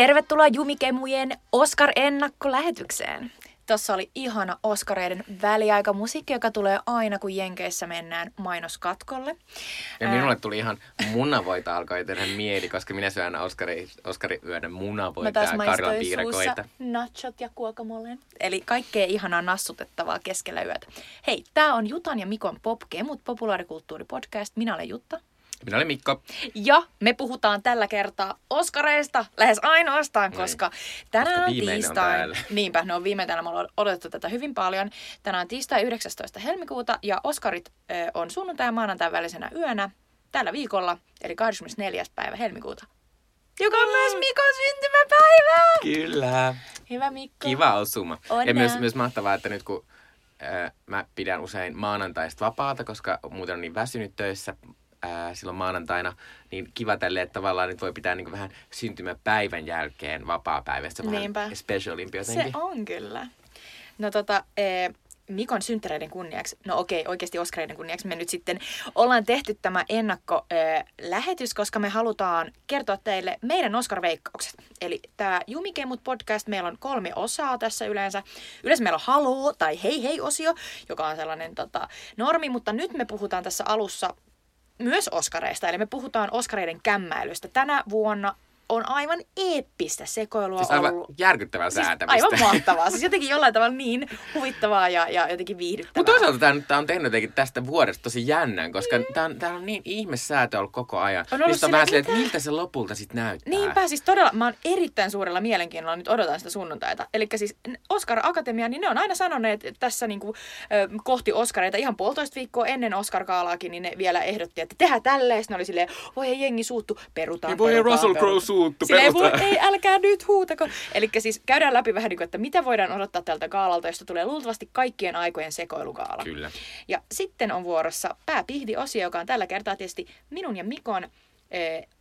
Tervetuloa Jumikemujen Oscar-ennakkolähetykseen. Tuossa oli ihana Oskareiden väliaikamusiikki, joka tulee aina, kun Jenkeissä mennään mainoskatkolle. Ja minulle tuli ihan munavoita alkoi tehdä mieli, koska minä syön Oskari-yönä munavoita ja karjapiirakoita. Nachot ja guacamolen. Eli kaikkea ihanaa nassutettavaa keskellä yötä. Hei, tää on Jutan ja Mikon Popkemut, populaarikulttuuripodcast. Minä olen Jutta. Minä olen Mikko. Ja me puhutaan tällä kertaa Oskareista lähes ainoastaan, koska tänään on tiistai. On niinpä, ne on viimein täällä. Me ollaan odotettu tätä hyvin paljon. Tänään on tiistai 19. helmikuuta ja Oskarit on sunnuntai ja maanantain välisenä yönä tällä viikolla, eli 24. päivä helmikuuta. Joka on myös Mikon syntymäpäivä! Kyllä. Hyvä Mikko. Kiva osuma. Onnea. Ja myös mahtavaa, että nyt kun mä pidän usein maanantaista vapaata, koska muuten on niin väsynyt töissä, silloin maanantaina, niin kiva tälleen, että tavallaan nyt voi pitää niin vähän syntymäpäivän jälkeen vapaapäivästä vähän specialimpi jotenkin. Se on kyllä. No Mikon synttäreiden kunniaksi, no okei, oikeasti Oskareiden kunniaksi me nyt sitten ollaan tehty tämä ennakkolähetys, koska me halutaan kertoa teille meidän Oscar-veikkaukset. Eli tämä Jumikemut podcast, meillä on 3 osaa tässä yleensä. Yleensä meillä on haloo tai hei hei osio, joka on sellainen normi, mutta nyt me puhutaan tässä alussa myös Oskareista, eli me puhutaan Oskareiden kämmäilystä. Tänä vuonna on aivan eeppistä sekoilua siis ollut. Aivan järkyttävää säätämistä. Siis aivan mahtavaa. Siis jotenkin jollain tavalla niin huvittavaa ja jotenkin viihdyttävää. Mutta toisaalta tämä on tehnyt jotenkin tästä vuodesta tosi jännän, koska täällä on niin ihmessäätö ollut koko ajan. On ollut on vähän silleen, että miltä se lopulta sitten näyttää. Niinpä, siis todella. Mä oon erittäin suurella mielenkiinnolla nyt odotan sitä sunnuntaita. Elikkä siis Oscar Akatemia, niin ne on aina sanoneet tässä niinku, kohti Oscareita ihan 1,5 viikkoa ennen Oscar-kaalaakin, niin ne vielä ehdotti, että tehdään tälleen. Ne oli silleen, voi jengi suuttu, perutaan. Ei, älkää nyt huutako. Elikkä siis käydään läpi vähän niin kuin, että mitä voidaan odottaa tältä gaalalta, josta tulee luultavasti kaikkien aikojen sekoilugaala. Kyllä. Ja sitten on vuorossa pääpihdi-osio, joka on tällä kertaa tietysti minun ja Mikon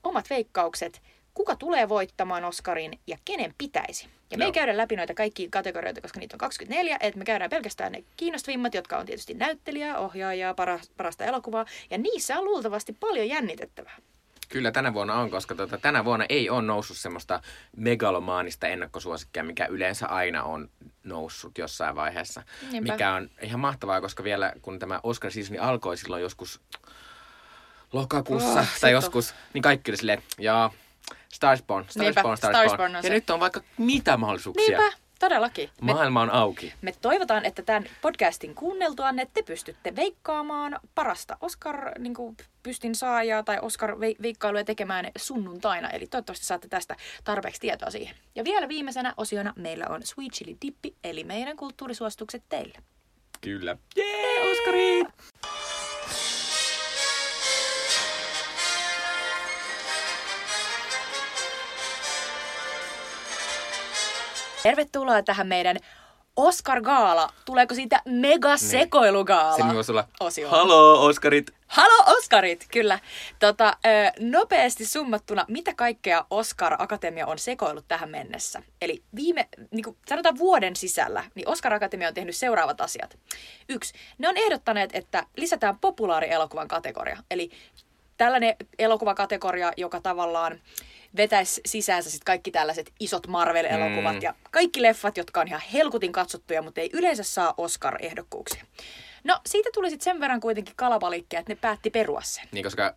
omat veikkaukset. Kuka tulee voittamaan Oscarin ja kenen pitäisi? Ja me ei käydä läpi noita kaikkia kategorioita, koska niitä on 24, että me käydään pelkästään ne kiinnostavimmat, jotka on tietysti näyttelijää, ohjaajaa, parasta elokuvaa. Ja niissä on luultavasti paljon jännitettävää. Kyllä tänä vuonna on, koska tänä vuonna ei ole noussut semmoista megalomaanista ennakkosuosikkia, mikä yleensä aina on noussut jossain vaiheessa. Niinpä. Mikä on ihan mahtavaa, koska vielä kun tämä Oscar-seasoni alkoi silloin joskus lokakuussa tai joskus, niin kaikki oli silleen, jaa, Star is Born. Ja nyt on vaikka mitä mahdollisuuksia. Niinpä. Todellakin. Maailma on auki. Me toivotaan, että tämän podcastin kuunneltuanne te pystytte veikkaamaan parasta Oscar-pystin saajaa tai Oscar-veikkailuja tekemään sunnuntaina. Eli toivottavasti saatte tästä tarpeeksi tietoa siihen. Ja vielä viimeisenä osiona meillä on Sweet Chili Dippi, eli meidän kulttuurisuositukset teille. Kyllä. Jee, Oskari! Tervetuloa tähän meidän Oscar-gaala. Tuleeko siitä megasekoilugaala? Niin. Se voisi olla haloo Oskarit. Haloo Oskarit, kyllä. Nopeasti summattuna, mitä kaikkea Oscar-akatemia on sekoillut tähän mennessä? Eli sanotaan vuoden sisällä, niin Oscar-akatemia on tehnyt seuraavat asiat. 1. Ne on ehdottaneet, että lisätään populaarielokuvan kategoria. Eli tällainen elokuvakategoria, joka tavallaan vetäisi sisäänsä sit kaikki tällaiset isot Marvel-elokuvat ja kaikki leffat, jotka on ihan helkutin katsottuja, mutta ei yleensä saa Oscar-ehdokkuuksia. No, siitä tuli sitten sen verran kuitenkin kalapalikkeja, että ne päätti perua sen. Niin, koska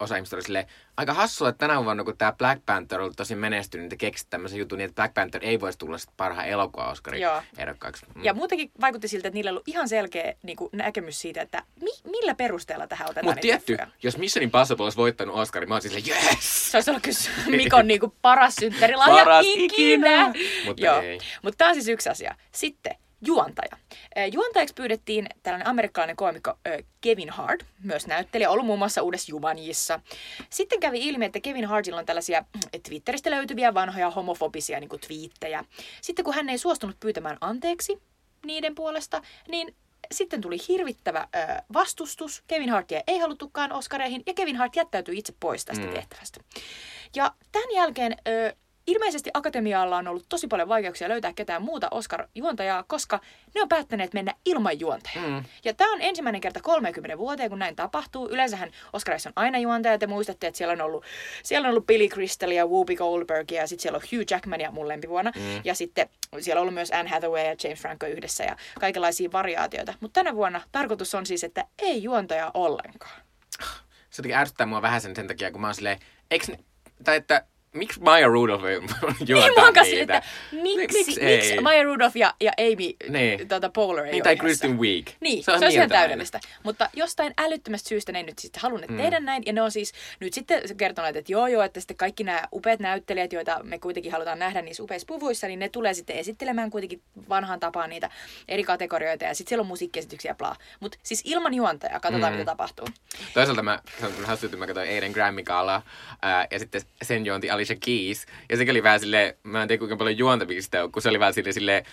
osa ihmistä oli silleen, aika hassua, että tänä vuonna, kun tämä Black Panther oli tosi menestynyt, niin te keksit tämmöisen jutun, niin että Black Panther ei voisi tulla sitten parhaan elokuva Oscar-ehdokkaaksi. Ja muutenkin vaikutti siltä, että niillä oli ihan selkeä näkemys siitä, että millä perusteella tähän otetaan. Mutta tietty, jos Mission Impossible olisi voittanut Oscarin, mä oon silleen, yes! Se olisi ollut kyllä Mikon paras synttärilahja ikinä! Mutta tämä on siis yksi asia. Sitten juontaja. Juontajaksi pyydettiin tällainen amerikkalainen koomikko Kevin Hart, myös näyttelijä, ollut muun muassa uudessa Jumanjissa. Sitten kävi ilmi, että Kevin Hartilla on tällaisia Twitteristä löytyviä vanhoja homofobisia twiittejä. Sitten kun hän ei suostunut pyytämään anteeksi niiden puolesta, niin sitten tuli hirvittävä vastustus. Kevin Hartia ei haluttukaan Oscareihin ja Kevin Hart jättäytyi itse pois tästä tehtävästä. Ja tämän jälkeen Ilmeisesti akatemialla on ollut tosi paljon vaikeuksia löytää ketään muuta Oscar-juontajaa, koska ne on päättäneet mennä ilman juontajaa. Mm. Ja tämä on ensimmäinen kerta 30 vuoteen, kun näin tapahtuu. Yleensähän Oscarissa on aina juontaja, te muistatte, että siellä on ollut Billy Crystal ja Whoopi Goldberg ja sitten siellä on Hugh Jackman ja mun lempivuonna. Mm. Ja sitten siellä on ollut myös Anne Hathaway ja James Franco yhdessä ja kaikenlaisia variaatioita. Mutta tänä vuonna tarkoitus on siis, että ei juontajaa ollenkaan. Se jotenkin ärsyttää mua vähän sen takia, kun mä oon silleen, miksi Maya Rudolph juontaa niitä? Miksi Maya Rudolph ja Amy niin. Poehler ei niin, tai Kristen Wiig. Niin, se on ihan täydellistä. Mutta jostain älyttömästä syystä ne nyt sitten halunneet tehdä näin. Ja ne on siis nyt sitten kertoneet, että joo, että sitten kaikki nämä upeat näyttelijät, joita me kuitenkin halutaan nähdä niissä upeissa puvuissa, niin ne tulee sitten esittelemään kuitenkin vanhaan tapaan niitä eri kategorioita. Ja sitten siellä on musiikkiesityksiä ja bla. Mutta siis ilman juontajaa, katsotaan mitä tapahtuu. Toisaalta mä katsoin eilen Grammy-galaa ja sitten sen juonti Alicia Keys. Ja sekin oli vähän silleen, mä en tiedä kuinka paljon juontamista sitä on, kun se oli vähän silleen,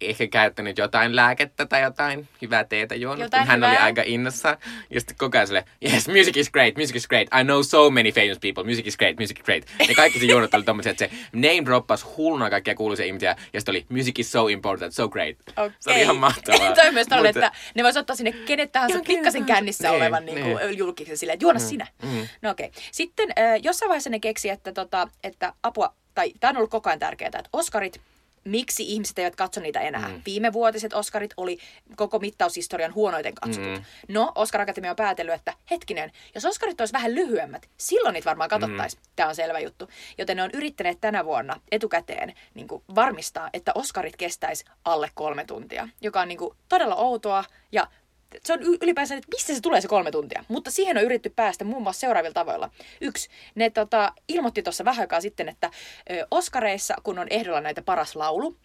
ehkä käyttänyt jotain lääkettä tai jotain hyvää teetä juonut, kun hän oli aika innossa. Ja sitten koko ajan silleen, yes, music is great, I know so many famous people, music is great. Ja kaikki se juonut oli tommosia, että se name droppasi hulluna kaikkia kuuluisia ihmisiä, ja sitten oli music is so important, so great. Okay. Se oli ihan mahtavaa. Toi myös tolle, että ne vois ottaa sinne kenet tahansa pikkasen kännissä olevan niin julkisen silleen, että juona sinä. Mm. No okei. Okay. Sitten jossain vaiheessa ne keksi, että apua, tai tämä on ollut koko ajan tärkeää, että Oskarit, miksi ihmiset eivät katso niitä enää? Viimevuotiset Oscarit oli koko mittaushistorian huonoiten katsotut. No, Oscar-akatemia on päätellyt, että hetkinen, jos Oscarit olisi vähän lyhyemmät, silloin niitä varmaan katsottaisiin. Tämä on selvä juttu. Joten ne on yrittäneet tänä vuonna etukäteen niin kuin varmistaa, että Oscarit kestäisi alle 3 tuntia, joka on niin kuin todella outoa ja se on ylipäänsä, että mistä se tulee se 3 tuntia. Mutta siihen on yritetty päästä muun muassa seuraavilla tavoilla. 1. Ne ilmoitti tuossa vähän aikaa sitten, että Oskareissa, kun on ehdolla näitä paras laulu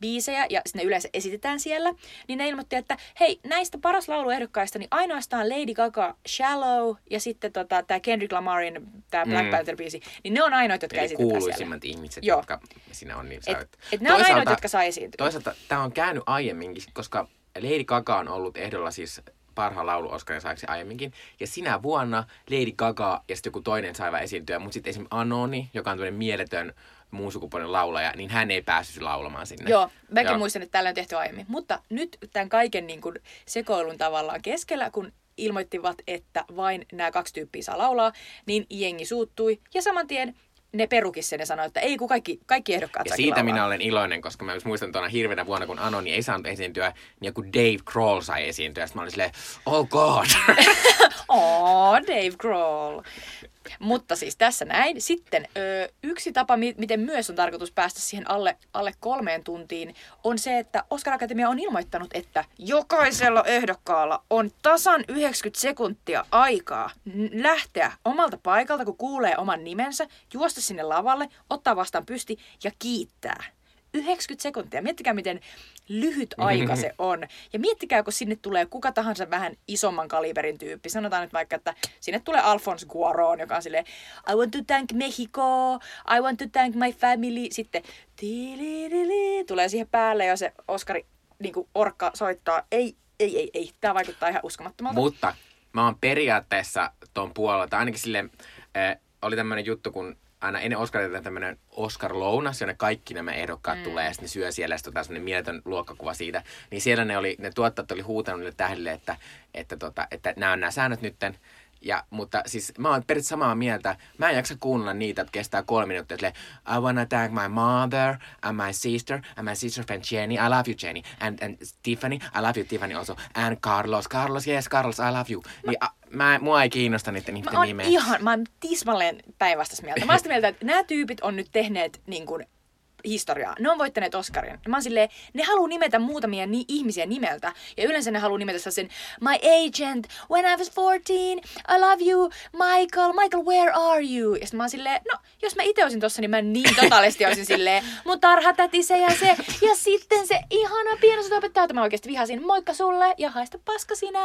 biisejä ja ne yleensä esitetään siellä, niin ne ilmoitti, että hei, näistä paras lauluehdokkaista niin ainoastaan Lady Gaga, Shallow ja sitten tämä Kendrick Lamarin tämä Black Panther biisi, niin ne on ainoita, jotka eli esitetään siellä. Eli kuuluisimmat ihmiset, joo, jotka sinä on niin saa. Ne on ainoita, jotka saa esiintyä. Toisaalta tämä on käynyt aiemminkin, koska Lady Gaga on ollut ehdolla siis parhaan laulu-Oscarin saajaksi aiemminkin. Ja sinä vuonna Lady Gaga ja sitten joku toinen saiva esiintyä. Mutta sitten esimerkiksi Anoni, joka on tämmöinen mieletön muun sukupuolen laulaja, niin hän ei päässyt laulamaan sinne. Joo, mäkin muistan, että täällä on tehty aiemmin. Mutta nyt tämän kaiken niin kuin sekoilun tavallaan keskellä, kun ilmoittivat, että vain nämä 2 tyyppiä saa laulaa, niin jengi suuttui. Ja saman tien ne perukin sen ja sanoi, että ei kun kaikki ehdokkaat saa siitä laulaa. Minä olen iloinen, koska mä myös muistan tuona hirveänä vuonna, kun Anoni ei saanut esiintyä, niin joku Dave Grohl sai esiintyä. Sitten mä olin silleen, oh god. Oh, Dave Grohl. Mutta siis tässä näin. Sitten yksi tapa, miten myös on tarkoitus päästä siihen alle 3 tuntiin, on se, että Oscar Akatemia on ilmoittanut, että jokaisella ehdokkaalla on tasan 90 sekuntia aikaa lähteä omalta paikalta, kun kuulee oman nimensä, juosta sinne lavalle, ottaa vastaan pysti ja kiittää. 90 sekuntia. Miettikää, miten lyhyt aika se on. Ja miettikää, kun sinne tulee kuka tahansa vähän isomman kaliberin tyyppi. Sanotaan nyt vaikka, että sinne tulee Alfonso Cuarón, joka on silleen I want to thank Mexico, I want to thank my family. Sitten tulee siihen päälle ja se Oskari niin kuin orkka soittaa. Ei. Tämä vaikuttaa ihan uskomattomalta. Mutta mä oon periaatteessa ton puolella, tai ainakin silleen oli tämmönen juttu, kun aina ennen Oscaria tehdään tämmöinen Oscar-lounas, jonne kaikki nämä ehdokkaat tulee, ja sitten ne syö siellä, ja sitten on semmoinen mieletön luokkakuva siitä. Niin siellä ne tuottajat oli huutanut niille tähdille, että nämä on nämä säännöt nytten. Mutta siis mä oon periaatteessa samaa mieltä. Mä en jaksa kuunnella niitä, että kestää 3 minuuttia. Silleen, I wanna thank my mother and my sister friend Jenny. I love you Jenny. And Tiffany, I love you Tiffany also. And Carlos, yes Carlos, I love you. Mua ei kiinnosta niiden ihmisten nimeä. Mä oon tismalleen päinvastaista mieltä. Mä oon sitä mieltä, että nämä tyypit on nyt tehneet niin kuin historiaa. Ne on voittaneet Oscarin. Mä oon silleen, ne haluu nimetä muutamia ihmisiä nimeltä. Ja yleensä ne haluu nimetä sen my agent, when I was 14, I love you, Michael, where are you? Ja sit mä oon silleen, no, jos mä ite olisin tossa, niin mä niin totaalisesti olisin silleen, mun tarhatäti se ja se, ja sitten se ihana pienoisopettaja, jota mä oikeesti vihasin, moikka sulle, ja haista paska sinä,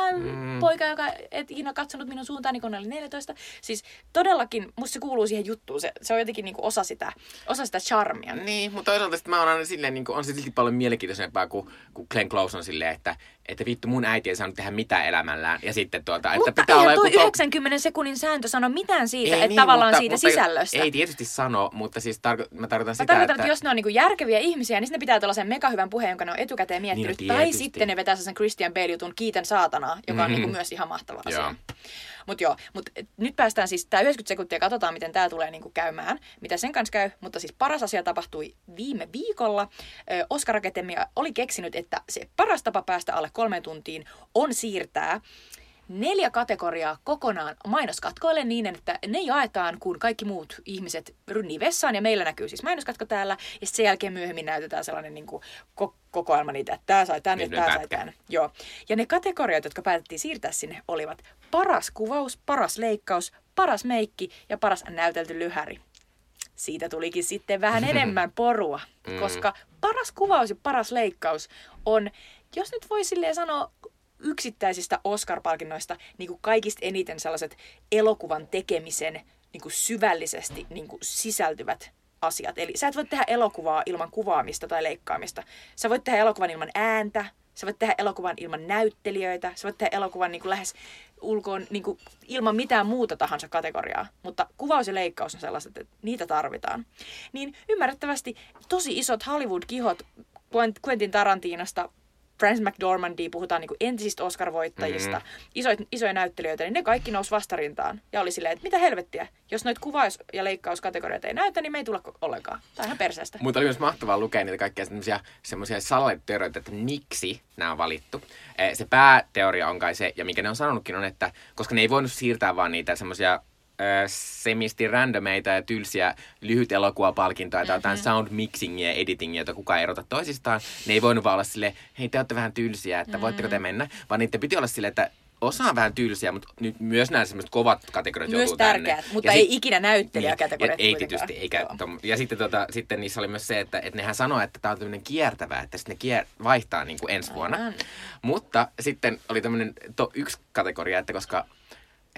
poika, joka et ikinä katsonut minun suuntaani, kun oli 14. Siis todellakin, musta se kuuluu siihen juttuun, se on jotenkin niinku osa sitä charmia. Niin. Niin, mutta toisaalta mä oon aina silleen, niin on se silti paljon mielenkiintoisempaa kuin Glenn Close on silleen, että vittu mun äiti ei saanut tehdä mitään elämällään. Ja sitten mutta että pitää olla joku... 90 sekunnin sääntö sano mitään siitä, ei, että niin, tavallaan mutta, siitä mutta, sisällöstä. Ei tietysti sano, mutta siis mä tarkoitan sitä, että jos ne on niinku järkeviä ihmisiä, niin sitten ne pitää olla sen mega hyvän puheen, jonka ne on etukäteen miettinyt. Niin, tai sitten ne vetää sen Christian Bale jutun Kiitän saatanaa, joka on niinku myös ihan mahtava asia. Mutta joo, nyt päästään siis tää 90 sekuntia, katsotaan miten tää tulee niinku käymään, mitä sen kanssa käy. Mutta siis paras asia tapahtui viime viikolla. Oscar Akatemia oli keksinyt, että se paras tapa päästä alle 3 tuntiin on siirtää 4 kategoriaa kokonaan mainoskatkoille niin, että ne jaetaan, kun kaikki muut ihmiset rynnii vessaan ja meillä näkyy siis mainoskatko täällä. Ja sen jälkeen myöhemmin näytetään sellainen niin kuin kokoelma niitä, että tää sai tänne, tää sai tänne. Joo. Ja ne kategoriat, jotka päätettiin siirtää sinne, olivat paras kuvaus, paras leikkaus, paras meikki ja paras näytelty lyhäri. Siitä tulikin sitten vähän enemmän porua, koska paras kuvaus ja paras leikkaus on, jos nyt voi silleen sanoa, yksittäisistä Oscar-palkinnoista niin kuin kaikista eniten sellaiset elokuvan tekemisen niin kuin syvällisesti niin kuin sisältyvät asiat. Eli sä et voi tehdä elokuvaa ilman kuvaamista tai leikkaamista. Sä voit tehdä elokuvan ilman ääntä, sä voit tehdä elokuvan ilman näyttelijöitä, sä voit tehdä elokuvan niin kuin lähes ulkoon niin kuin ilman mitään muuta tahansa kategoriaa. Mutta kuvaus ja leikkaus on sellaiset, että niitä tarvitaan. Niin ymmärrettävästi tosi isot Hollywood-kihot Quentin Tarantinosta, Frances McDormandia, puhutaan niin entisistä Oscar-voittajista, isoja näyttelijöitä, niin ne kaikki nousi vastarintaan. Ja oli silleen, että mitä helvettiä, jos noita kuvaus- ja leikkauskategorioita ei näytä, niin me ei tulla ollenkaan. Tämä on ihan perseestä. Mutta oli myös mahtavaa lukea niitä kaikkia semmoisia salateorioita, että miksi nämä on valittu. Se pääteoria on kai se, ja mikä ne on sanonutkin, on, että koska ne ei voinut siirtää vaan niitä semmoisia semisti randomeita ja tylsiä lyhyt elokuvapalkintoja tai jotain sound mixingiä ja editingiä, jota kukaan ei erota toisistaan. Ne ei voinut vaan olla silleen, hei te olette vähän tylsiä, että voitteko te mennä? Vaan niiden piti olla silleen, että osa on vähän tylsiä, mutta nyt myös nämä semmoiset kovat kategoriat joutuu tänne. Myös tärkeät, mutta ei ikinä näyttelijäkategoriat. Ei tietysti, eikä. Ja sitten, sitten niissä oli myös se, että nehän sanoo, että tämä on tämmöinen kiertävä, että sitten ne vaihtaa niin kuin ensi vuonna. Mutta sitten oli tämmöinen yksi kategoria, että koska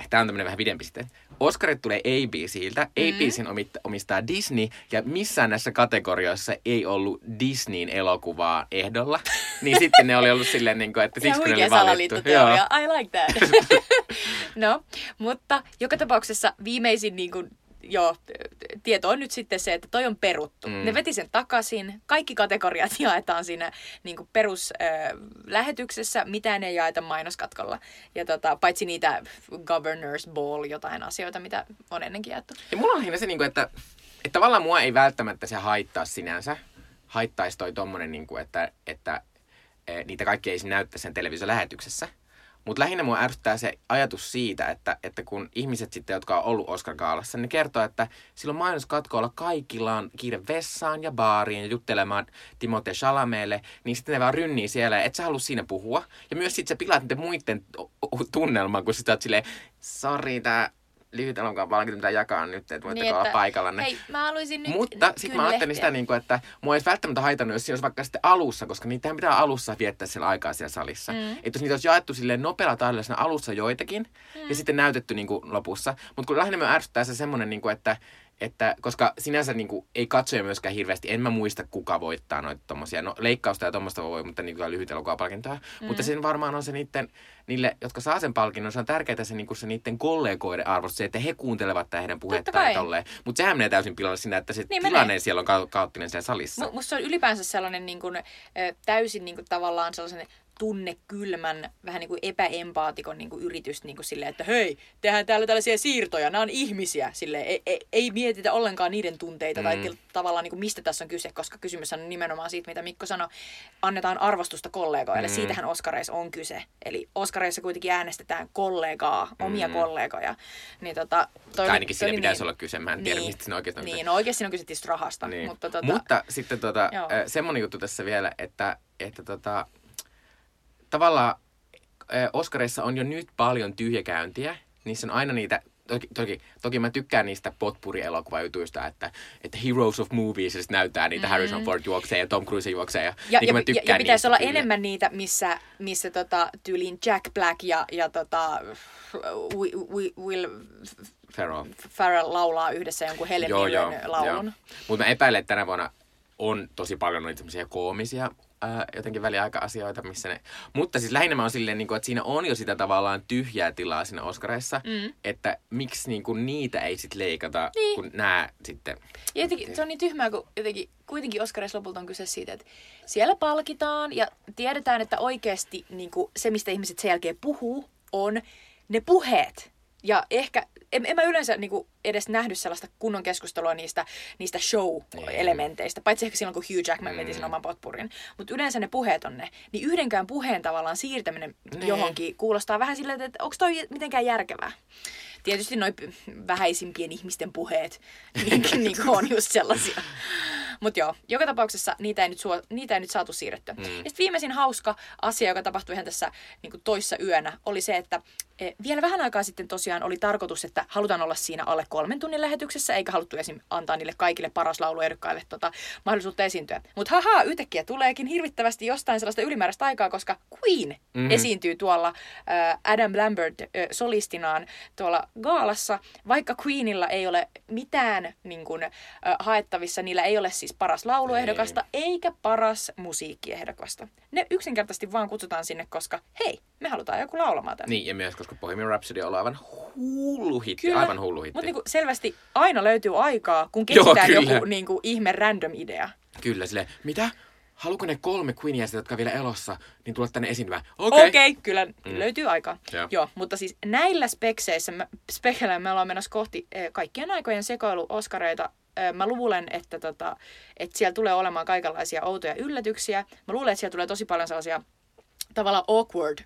tämä on tämmöinen vähän pidempi sitten. Oskarit tulee A-biisiltä. A-biisin omistaa Disney. Ja missään näissä kategorioissa ei ollut Disneyn elokuvaa ehdolla. Niin sitten ne oli ollut silleen, niin kuin, että siksi kun oli valittu. Salaliittoteoria. I like that. No, mutta joka tapauksessa viimeisin niin kuin, tieto on nyt sitten se, että toi on peruttu. Ne veti sen takaisin. Kaikki kategoriat jaetaan siinä niin kuin peruslähetyksessä. Mitään ei jaeta mainoskatkolla. Ja paitsi niitä governor's ball, jotain asioita, mitä on ennenkin jaettu. Ja mulla on hieno se, että tavallaan mua ei välttämättä se haittaa sinänsä. Haittaisi toi tommonen, että niitä kaikki ei näyttäisi sen televisiolähetyksessä. Mutta lähinnä mua ärsyttää se ajatus siitä, että kun ihmiset sitten, jotka on ollut Oscar-gaalassa, niin ne kertoo, että silloin mainoskatkoilla kaikilla on kiire vessaan ja baariin ja juttelemaan Timothée Chalametille, niin sitten ne vaan rynnii siellä, et sä halua siinä puhua. Ja myös sitten sä pilaat niiden muiden tunnelmaa, kun sä oot silleen, sori tää lyhyt alunkaan palkinto, mitä jakaa nyt, että voitteko niin, olla paikallanne. Hei, mä haluaisin nyt mutta sitten mä ajattelin sitä, että mua ei välttämättä haitannut, jos siinä olisi vaikka sitten alussa, koska niitähän pitää alussa viettää sen aikaa siellä salissa. Että jos niitä olisi jaettu silleen nopealla tahdilla siinä alussa joitakin, ja sitten näytetty niin kuin lopussa. Mutta kun lähinnä me ärsyttää se semmoinen, niin kuin, että koska sinänsä niin kuin, ei katsoja myöskään hirveästi, en mä muista kuka voittaa noita tommosia, no leikkausta ja tommoista voi, mutta niin kuin lyhyt elokuvapalkintoa, mutta sen varmaan on se niille, jotka saa sen palkinnon, se on tärkeää se, niin kuin se niiden kollegoiden arvostus, se, että he kuuntelevat tämän heidän puhettaan tolleen, mutta sehän menee täysin pilalle sinä, että se niin tilanne menee. Siellä on kaoottinen siellä salissa. Musta se on ylipäänsä sellainen niin kuin, täysin niin kuin, tavallaan sellainen tunnekylmän, vähän niin kuin epäempaatikon niin kuin yritys niin kuin silleen, että hei, tehdään täällä tällaisia siirtoja, nämä on ihmisiä. Silleen, ei mietitä ollenkaan niiden tunteita tai tavallaan niin kuin mistä tässä on kyse, koska kysymys on nimenomaan siitä, mitä Mikko sanoi, annetaan arvostusta kollegoille. Siitähän Oskareissa on kyse. Eli Oskareissa kuitenkin äänestetään kollegaa, omia kollegoja. Niin, tai ainakin siinä pitäisi olla kyse, mä en tiedä, mistä siinä oikeasti on kyse. Niin, oikeasti siinä on kyse tietysti rahasta. Niin. Mutta sitten semmoinen juttu tässä vielä, että tavallaan Oscarissa on jo nyt paljon tyhjäkäyntiä. Niissä on aina niitä, toki mä tykkään niistä potpuri-elokuvajutuista, että Heroes of Movies, ja näyttää niitä Harrison Ford juoksee ja Tom Cruise juoksee. Ja mä tykkään ja pitäisi olla tyyliä. Enemmän niitä, missä tyyliin Jack Black ja Will Ferrell laulaa yhdessä jonkun Helen Mirren laulun. Mutta mä epäilen, että tänä vuonna on tosi paljon noita semmoisia koomisia jotenkin väliaika-asioita, missä ne... Mutta siis lähinnä mä oon silleen, niin kuin, että siinä on jo sitä tavallaan tyhjää tilaa siinä Oscarissa, että miksi niin kuin, niitä ei sit leikata, niin. Kun nää sitten... Ja jotenkin, se on niin tyhmää, kun jotenkin kuitenkin Oscarissa lopulta on kyse siitä, että siellä palkitaan ja tiedetään, että oikeasti niin kuin, se, mistä ihmiset sen jälkeen puhuu, on ne puheet. Ja ehkä... En mä yleensä niinku edes nähnyt sellaista kunnon keskustelua niistä show-elementeistä, paitsi ehkä silloin, kun Hugh Jackman veti sen oman potpurin. Mutta yleensä ne puheet on ne. Niin yhdenkään puheen tavallaan siirtäminen johonkin kuulostaa vähän silleen, että onko toi mitenkään järkevää. Tietysti noi vähäisimpien ihmisten puheet niinku on just sellaisia. Mutta joo, joka tapauksessa niitä ei nyt saatu siirrettyä. Ja sitten viimeisin hauska asia, joka tapahtui ihan tässä niinku toissa yönä, oli se, että vielä vähän aikaa sitten tosiaan oli tarkoitus, että halutaan olla siinä alle 3 tunnin lähetyksessä, eikä haluttu esim. Antaa niille kaikille paras lauluehdokkaille mahdollisuutta esiintyä. Mutta haha, yhtäkkiä tuleekin hirvittävästi jostain sellaista ylimääräistä aikaa, koska Queen esiintyy tuolla Adam Lambert solistinaan tuolla gaalassa. Vaikka Queenilla ei ole mitään niin kun, haettavissa, niillä ei ole siis paras lauluehdokasta eikä paras musiikkiehdokasta. Ne yksinkertaisesti vaan kutsutaan sinne, koska hei, me halutaan joku laulamaan tänne. Niin, ja myös koska Bohemian Rhapsody on aivan hullu hitti. Kyllä, aivan hullu hitti. Mutta niinku selvästi aina löytyy aikaa, kun keksitään joku niinku ihme random idea. Kyllä, silleen, mitä? Haluuko ne 3 Queen-jäsenet, jotka on vielä elossa, niin tulla tänne esiintymään? Okei, kyllä löytyy aikaa. Joo, mutta siis näillä spekseissä me ollaan menossa kohti kaikkien aikojen sekoilu-oskareita. Mä luulen, että siellä tulee olemaan kaikenlaisia outoja yllätyksiä. Mä luulen, että siellä tulee tosi paljon sellaisia tavallaan awkward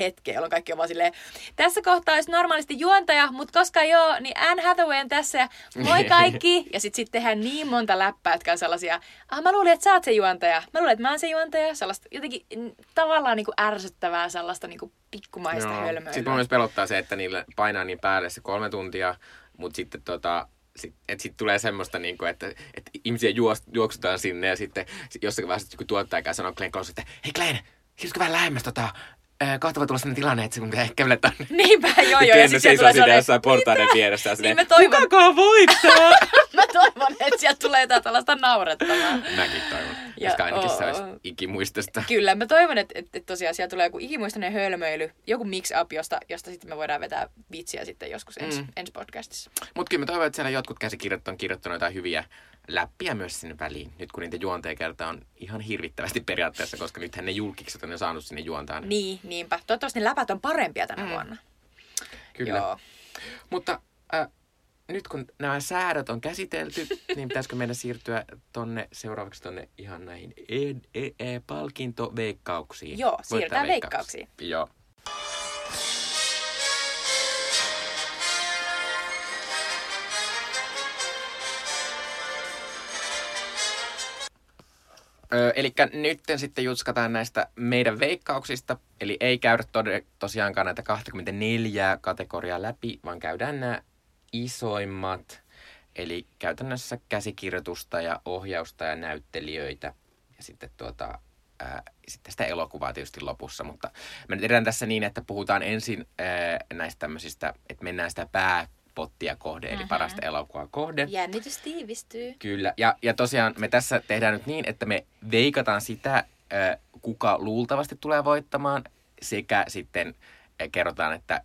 hetkiä, jolloin kaikki on vaan silleen, tässä kohtaa olisi normaalisti juontaja, mutta koska joo, niin Anne Hathaway on tässä ja moi kaikki. Ja sitten tehdään niin monta läppää, jotka on sellaisia, mä luulin, että sä oot se juontaja, mä luulin, että mä oon se juontaja. Sellaista jotenkin tavallaan niinku ärsyttävää sellaista niinku pikkumaista hölmöilyä. Sitten mä myös pelottaa se, että niillä painaa niin päälle se 3 tuntia, mutta sitten Sitten tulee semmoista, niinku, että ihmisiä juoksutaan sinne ja sitten jossakin vaiheessa tuottaja käy sanoo Glenn Close, että hei Glenn, siirrytkö vähän lähemmäs kohta voi tulla sellainen tilanne, että kun kävelet tänne. Niinpä, joo. Ja sitten se tulee sellainen, jossain portaiden vieressä. Niin mä toivon. Kukakaan voittaa? Mä toivon, että sieltä tulee jotain tällaista naurettavaa. Mäkin toivon, koska ainakin se olisi ikimuistosta. Kyllä, mä toivon, että tosiaan siellä tulee joku ikimuistainen hölmöily, joku mix-up, josta sitten me voidaan vetää vitsiä sitten joskus ensi podcastissa. Mutta kyllä mä toivon, että siellä jotkut käsikirjoittajat on kirjoittanut jotain hyviä läppiä myös sinne väliin, nyt kun niitä juonteja on ihan hirvittävästi periaatteessa, koska nythän ne julkikset on jo saanut sinne juontaan. Niinpä. Toivottavasti ne läpät on parempia tänä vuonna. Kyllä. Joo. Mutta nyt kun nämä säädöt on käsitelty, niin pitäisikö meidän siirtyä seuraavaksi ihan näihin palkintoveikkauksiin? Joo, siirrytään veikkauksiin. Joo. Elikkä nyt sitten jutskataan näistä meidän veikkauksista, eli ei käydä tosiaankaan näitä 24 kategoriaa läpi, vaan käydään nämä isoimmat, eli käytännössä käsikirjoitusta ja ohjausta ja näyttelijöitä ja sitten sitten sitä elokuvaa tietysti lopussa, mutta me tehdään tässä niin, että puhutaan ensin näistä tämmöisistä, että mennään sitä pottia kohde, eli parasta elokuvaa kohde. Jännitys tiivistyy. Kyllä, ja tosiaan me tässä tehdään nyt niin, että me veikataan sitä, kuka luultavasti tulee voittamaan, sekä sitten kerrotaan, että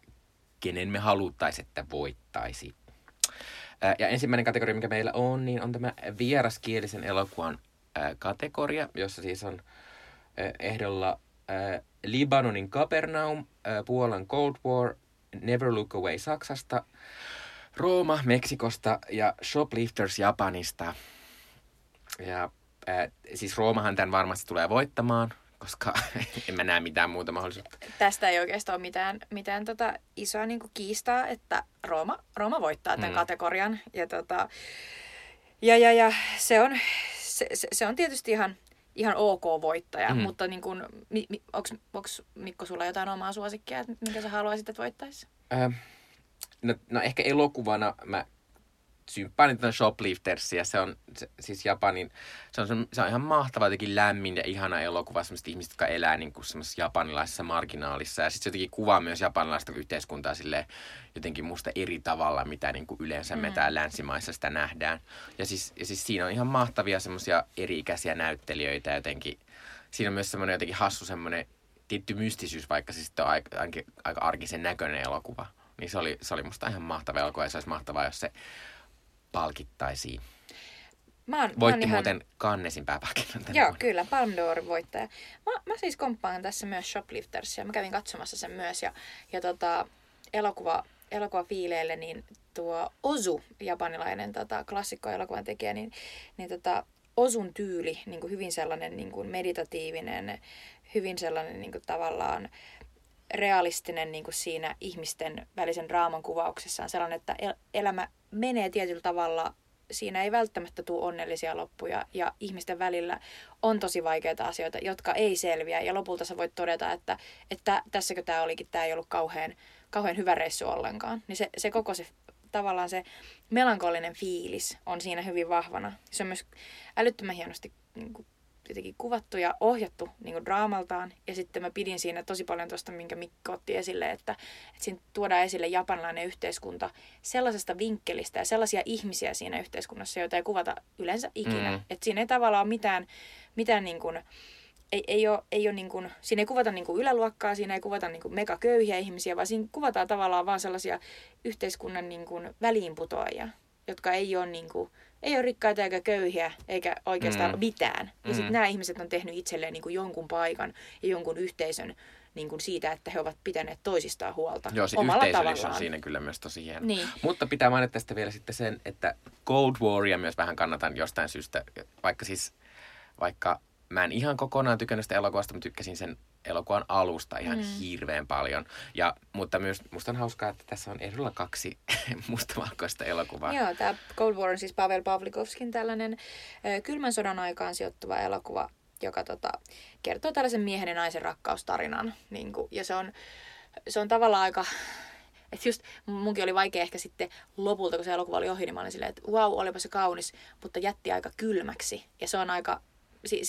kenen me haluttaisiin, että voittaisi. Ja ensimmäinen kategoria, mikä meillä on, niin on tämä vieraskielisen elokuvan kategoria, jossa siis on ehdolla Libanonin Kapernaum, Puolan Cold War, Never Look Away Saksasta, Roma Meksikosta ja Shoplifters Japanista. Ja siis Roomahan tämän varmasti tulee voittamaan, koska en mä näe mitään muuta mahdollisuutta. Tästä ei oikeastaan ole mitään isoa niinku kiistaa, että Rooma voittaa tämän kategorian. Ja, ja se on tietysti ihan ok voittaja, mutta niin kun, onko Mikko sulla jotain omaa suosikkia, että minkä sä haluaisit, että voittaisi? No ehkä elokuvana mä symppaan niitä Shopliftersia. Se on siis Japanin, se on ihan mahtava, jotenkin lämmin ja ihana elokuva. Sellaiset ihmiset, jotka elää niin kuin semmoisessa japanilaisessa marginaalissa. Ja sitten se jotenkin kuvaa myös japanilaista yhteiskuntaa silleen jotenkin musta eri tavalla, mitä niin kuin yleensä me täällä länsimaissa sitä nähdään. Ja siis siinä on ihan mahtavia semmoisia eri-ikäisiä näyttelijöitä jotenkin. Siinä on myös semmoinen jotenkin hassu semmoinen tietty mystisyys, vaikka se sitten on aika arkisen näköinen elokuva. Niin se oli musta ihan mahtava elokuva ja se olisi mahtavaa, jos se palkittaisiin. Voitti ihan... muuten Cannesin pääpalkinnon tänä vuonna. Joo, kyllä. Palme d'Or voittaja. Mä siis komppaan tässä myös Shopliftersia. Mä kävin katsomassa sen myös ja elokuva fiileille, niin tuo Ozu, japanilainen klassikkoelokuvan tekijä, niin Ozun tyyli, niin kuin hyvin sellainen niin kuin meditatiivinen, hyvin sellainen niin kuin tavallaan realistinen niin kuin siinä ihmisten välisen draaman kuvauksessa on sellainen, että elämä menee tietyllä tavalla, siinä ei välttämättä tule onnellisia loppuja ja ihmisten välillä on tosi vaikeita asioita, jotka ei selviä ja lopulta sä voit todeta, että tässäkö tämä olikin, tämä ei ollut kauhean hyvä reissu ollenkaan. Niin se koko se tavallaan se melankolinen fiilis on siinä hyvin vahvana. Se on myös älyttömän hienosti niin kuin, jotenkin kuvattu ja ohjattu niin kuin draamaltaan. Ja sitten mä pidin siinä tosi paljon tuosta, minkä Mikko otti esille, että siinä tuodaan esille japanilainen yhteiskunta sellaisesta vinkkelistä ja sellaisia ihmisiä siinä yhteiskunnassa, joita ei kuvata yleensä ikinä. Että siinä ei tavallaan mitään niin kuin, ei ole niin kuin, siinä ei kuvata niin kuin yläluokkaa, siinä ei kuvata niin kuin megaköyhiä ihmisiä, vaan siinä kuvataan tavallaan vaan sellaisia yhteiskunnan niin kuin väliinputoajia, jotka ei ole niin kuin, ei ole rikkaita eikä köyhiä, eikä oikeastaan mitään. Ja sitten nämä ihmiset on tehnyt itselleen niin kuin jonkun paikan ja jonkun yhteisön niin kuin siitä, että he ovat pitäneet toisistaan huolta. Joo, se yhteisöllisyys on siinä kyllä myös tosi hieno. Niin. Mutta pitää mainita tästä vielä sitten sen, että Cold Waria myös vähän kannatan jostain syystä. Vaikka mä en ihan kokonaan tykännyt sitä elokuvasta, mä tykkäsin sen elokuvan alusta ihan hirveän paljon. Mutta myös musta on hauskaa, että tässä on ehdolla 2 mustavalkoista elokuvaa. Joo, tämä Cold War on siis Pavel Pavlikovskin tällainen kylmän sodan aikaan sijoittuva elokuva, joka kertoo tällaisen miehen ja naisen rakkaustarinan. Niin kuin, ja se on tavallaan aika... Että just munkin oli vaikea ehkä sitten lopulta, kun se elokuva oli ohi, niin mä olin silleen, että vau, olipa se kaunis, mutta jätti aika kylmäksi. Ja se on aika...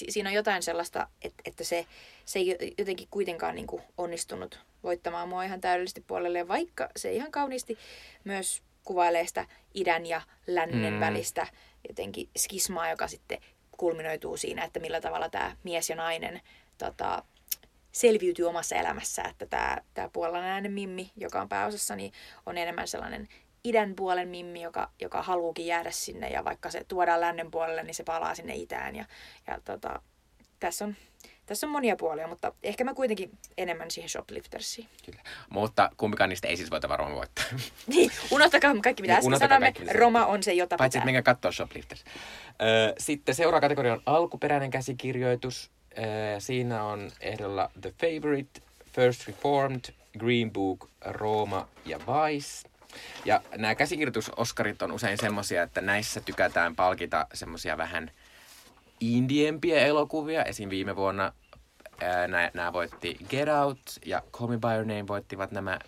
Siinä on jotain sellaista, että se ei jotenkin kuitenkaan niin kuin onnistunut voittamaan mua ihan täydellisesti puolelleen, vaikka se ihan kauniisti myös kuvailee sitä idän ja lännen välistä jotenkin skismaa, joka sitten kulminoituu siinä, että millä tavalla tämä mies ja nainen selviytyy omassa elämässä, että tämä puolalainen mimmi, joka on pääosassa, niin on enemmän sellainen idän puolen mimmi, joka haluukin jäädä sinne ja vaikka se tuodaan lännen puolelle, niin se palaa sinne itään. Tässä on monia puolia, mutta ehkä mä kuitenkin enemmän siihen Shopliftersiin. Kyllä. Mutta kumpikaan niistä ei siis voita varmaan voittaa. Niin, unohtakaa kaikki mitä äsken sanoimme. Roma on se, jota pitää. Paitsi, että menkää katsoa Shoplifters. Sitten seuraava kategoria on alkuperäinen käsikirjoitus. Siinä on ehdolla The Favourite, First Reformed, Green Book, Roma ja Vice. Ja nämä käsikirjoitusoskarit on usein semmoisia, että näissä tykätään palkita semmoisia vähän indiempiä elokuvia. Esim. Viime vuonna nämä voitti Get Out ja Call Me By Your Name voittivat nämä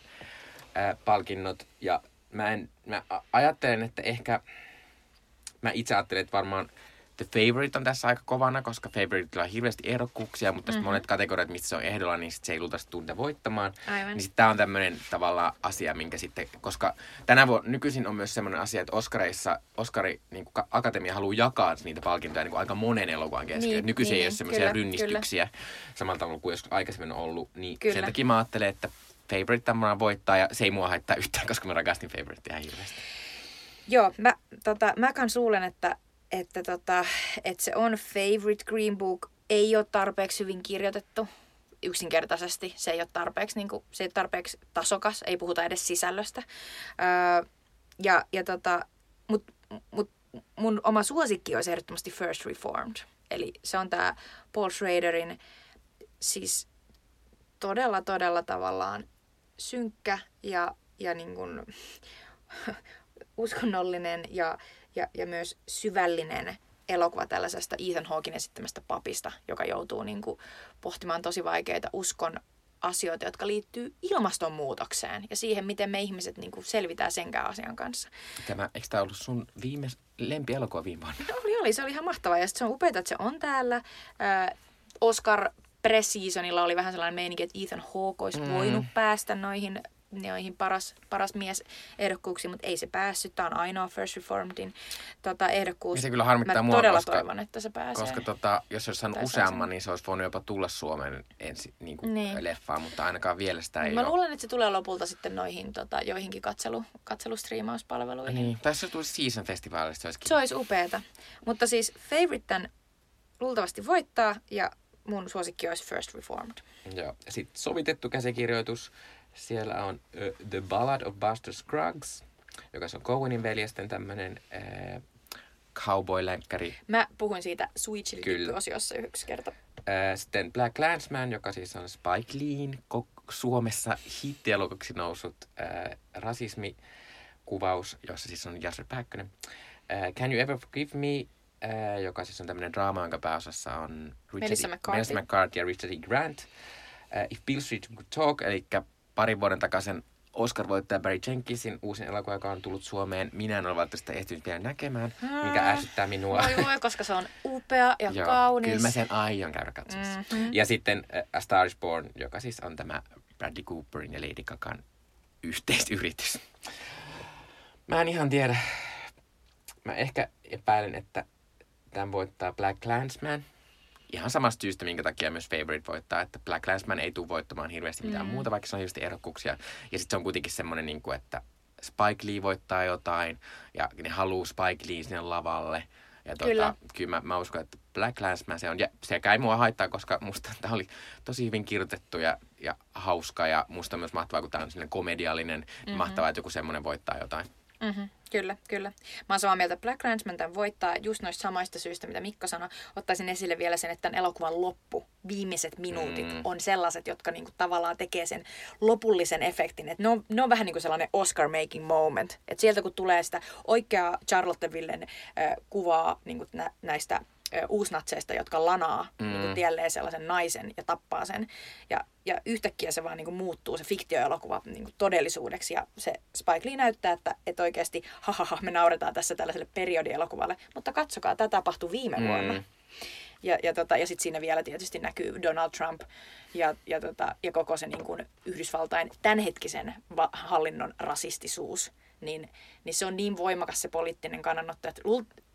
palkinnot. Ja mä ajattelen, että ehkä... Mä itse ajattelen, että varmaan The Favourite on tässä aika kovana, koska Favouriteilla on hirveästi ehdokkuuksia, mutta monet kategoriat, mistä se on ehdolla, niin sit se ei luultaisi tuntea voittamaan. Aivan. Niin sitten tämä on tämmöinen tavallaan asia, minkä sitten, koska tänä vuonna nykyisin on myös semmoinen asia, että Oscari niin kuin Akatemia haluaa jakaa niitä palkintoja niin kuin aika monen elokuvan kesken. Niin, nykyisin ei ole semmoisia rynnistyksiä samalla tavalla kuin joskus aikaisemmin on ollut. Niin sen takia mä ajattelen, että Favourite tämmöinen voittaa ja se ei mua haittaa yhtään, koska mä rakastin Favouritea hirveästi. Joo, mä kans luulen, että se on Favorite Green Book, ei ole tarpeeksi hyvin kirjoitettu yksinkertaisesti. Se ei ole tarpeeksi, niin kuin, se ei ole tarpeeksi tasokas, ei puhuta edes sisällöstä. Mut mun oma suosikki olisi ehdottomasti First Reformed. Eli se on tää Paul Schraderin siis todella tavallaan synkkä ja niin kuin uskonnollinen ja myös syvällinen elokuva tällaisesta Ethan Hawken esittämästä papista, joka joutuu niin kuin pohtimaan tosi vaikeita uskon asioita, jotka liittyy ilmastonmuutokseen ja siihen, miten me ihmiset niin kuin selvitään senkään asian kanssa. Eikö tämä ollut sun lempielokuva viime vuonna? No, oli, se oli ihan mahtavaa ja se on upeaa, että se on täällä. Oscar pre-seasonilla oli vähän sellainen meininki, että Ethan Hawke olisi voinut päästä noihin paras mies ehdokkuuksiin, mutta ei se päässyt. Tämä on ainoa First Reformedin ehdokkuus. Ja se kyllä harmittaa mua, toivon, että se pääsee. Koska jos se olisi saanut useamman, niin se olisi voinut jopa tulla Suomen niin. leffaan, mutta ainakaan vielä sitä ei ole. Mä luulen, että se tulee lopulta sitten noihin joihinkin katselustriimauspalveluihin. Niin. Tai se tulisi Season Festivaalista. Se olisi upeata. Mutta siis Favourite tämän luultavasti voittaa ja mun suosikki olisi First Reformed. Joo. Sitten sovitettu käsikirjoitus. Siellä on The Ballad of Buster Scruggs, joka on Coenin veljesten tämmöinen cowboy-länkkäri. Mä puhuin siitä Switch-osiossa yksi kerta. Sitten BlacKkKlansman, joka siis on Spike Leen Suomessa hittielokuviksi noussut rasismikuvaus, jossa siis on Jasper Pääkkönen. Can You Ever Forgive Me, joka siis on tämmöinen draama, jonka pääosassa on Melissa McCarthy ja Richard E. Grant. If Bill Street Could Talk, eli parin vuoden takaisin Oscar-voittaja Barry Jenkinsin uusin elokuva, joka on tullut Suomeen. Minä en ole välttämättä ehtinyt vielä näkemään, mikä ärsyttää minua. Voi, koska se on upea ja kaunis. Kyllä mä sen aion käydä katsomassa. Mm-hmm. Ja sitten A Star is Born, joka siis on tämä Bradley Cooperin ja Lady Gagan yhteisyritys. Mä en ihan tiedä. Mä ehkä epäilen, että tämän voittaa BlacKkKlansman. Ihan samasta syystä, minkä takia myös Favourite voittaa, että BlacKkKlansman ei tule voittamaan hirveästi mitään muuta, vaikka se on hirveästi ehdokkuuksia. Ja sitten se on kuitenkin semmoinen, että Spike Lee voittaa jotain, ja ne haluaa Spike Lee sinne lavalle. Ja kyllä mä uskon, että BlacKkKlansman se on, ja sekä ei mua haittaa, koska musta tämä oli tosi hyvin kirjoitettu ja hauska, ja musta on myös mahtavaa, kun tämä on sellainen komediallinen, mahtavaa, että joku semmoinen voittaa jotain. Mm-hmm. Kyllä. Mä oon samaa mieltä, BlacKkKlansman tämän voittaa just noista samaista syistä, mitä Mikko sanoi. Ottaisin esille vielä sen, että tämän elokuvan loppu, viimeiset minuutit, on sellaiset, jotka niinku tavallaan tekee sen lopullisen efektin. Et ne on vähän niin kuin sellainen Oscar-making moment. Et sieltä kun tulee sitä oikeaa Charlottevillen kuvaa niinku näistä uusnatseista, jotka lanaa niinku tielleen sellaisen naisen ja tappaa sen. Ja yhtäkkiä se vaan niinku muuttuu, se fiktioelokuva niinku todellisuudeksi. Ja se Spike Lee näyttää, että oikeasti me nauretaan tässä tällaiselle periodielokuvalle. Mutta katsokaa, tämä tapahtui viime vuonna. Ja sitten siinä vielä tietysti näkyy Donald Trump ja koko se niinku Yhdysvaltain tämänhetkisen hallinnon rasistisuus. Niin se on niin voimakas se poliittinen kannanotto, että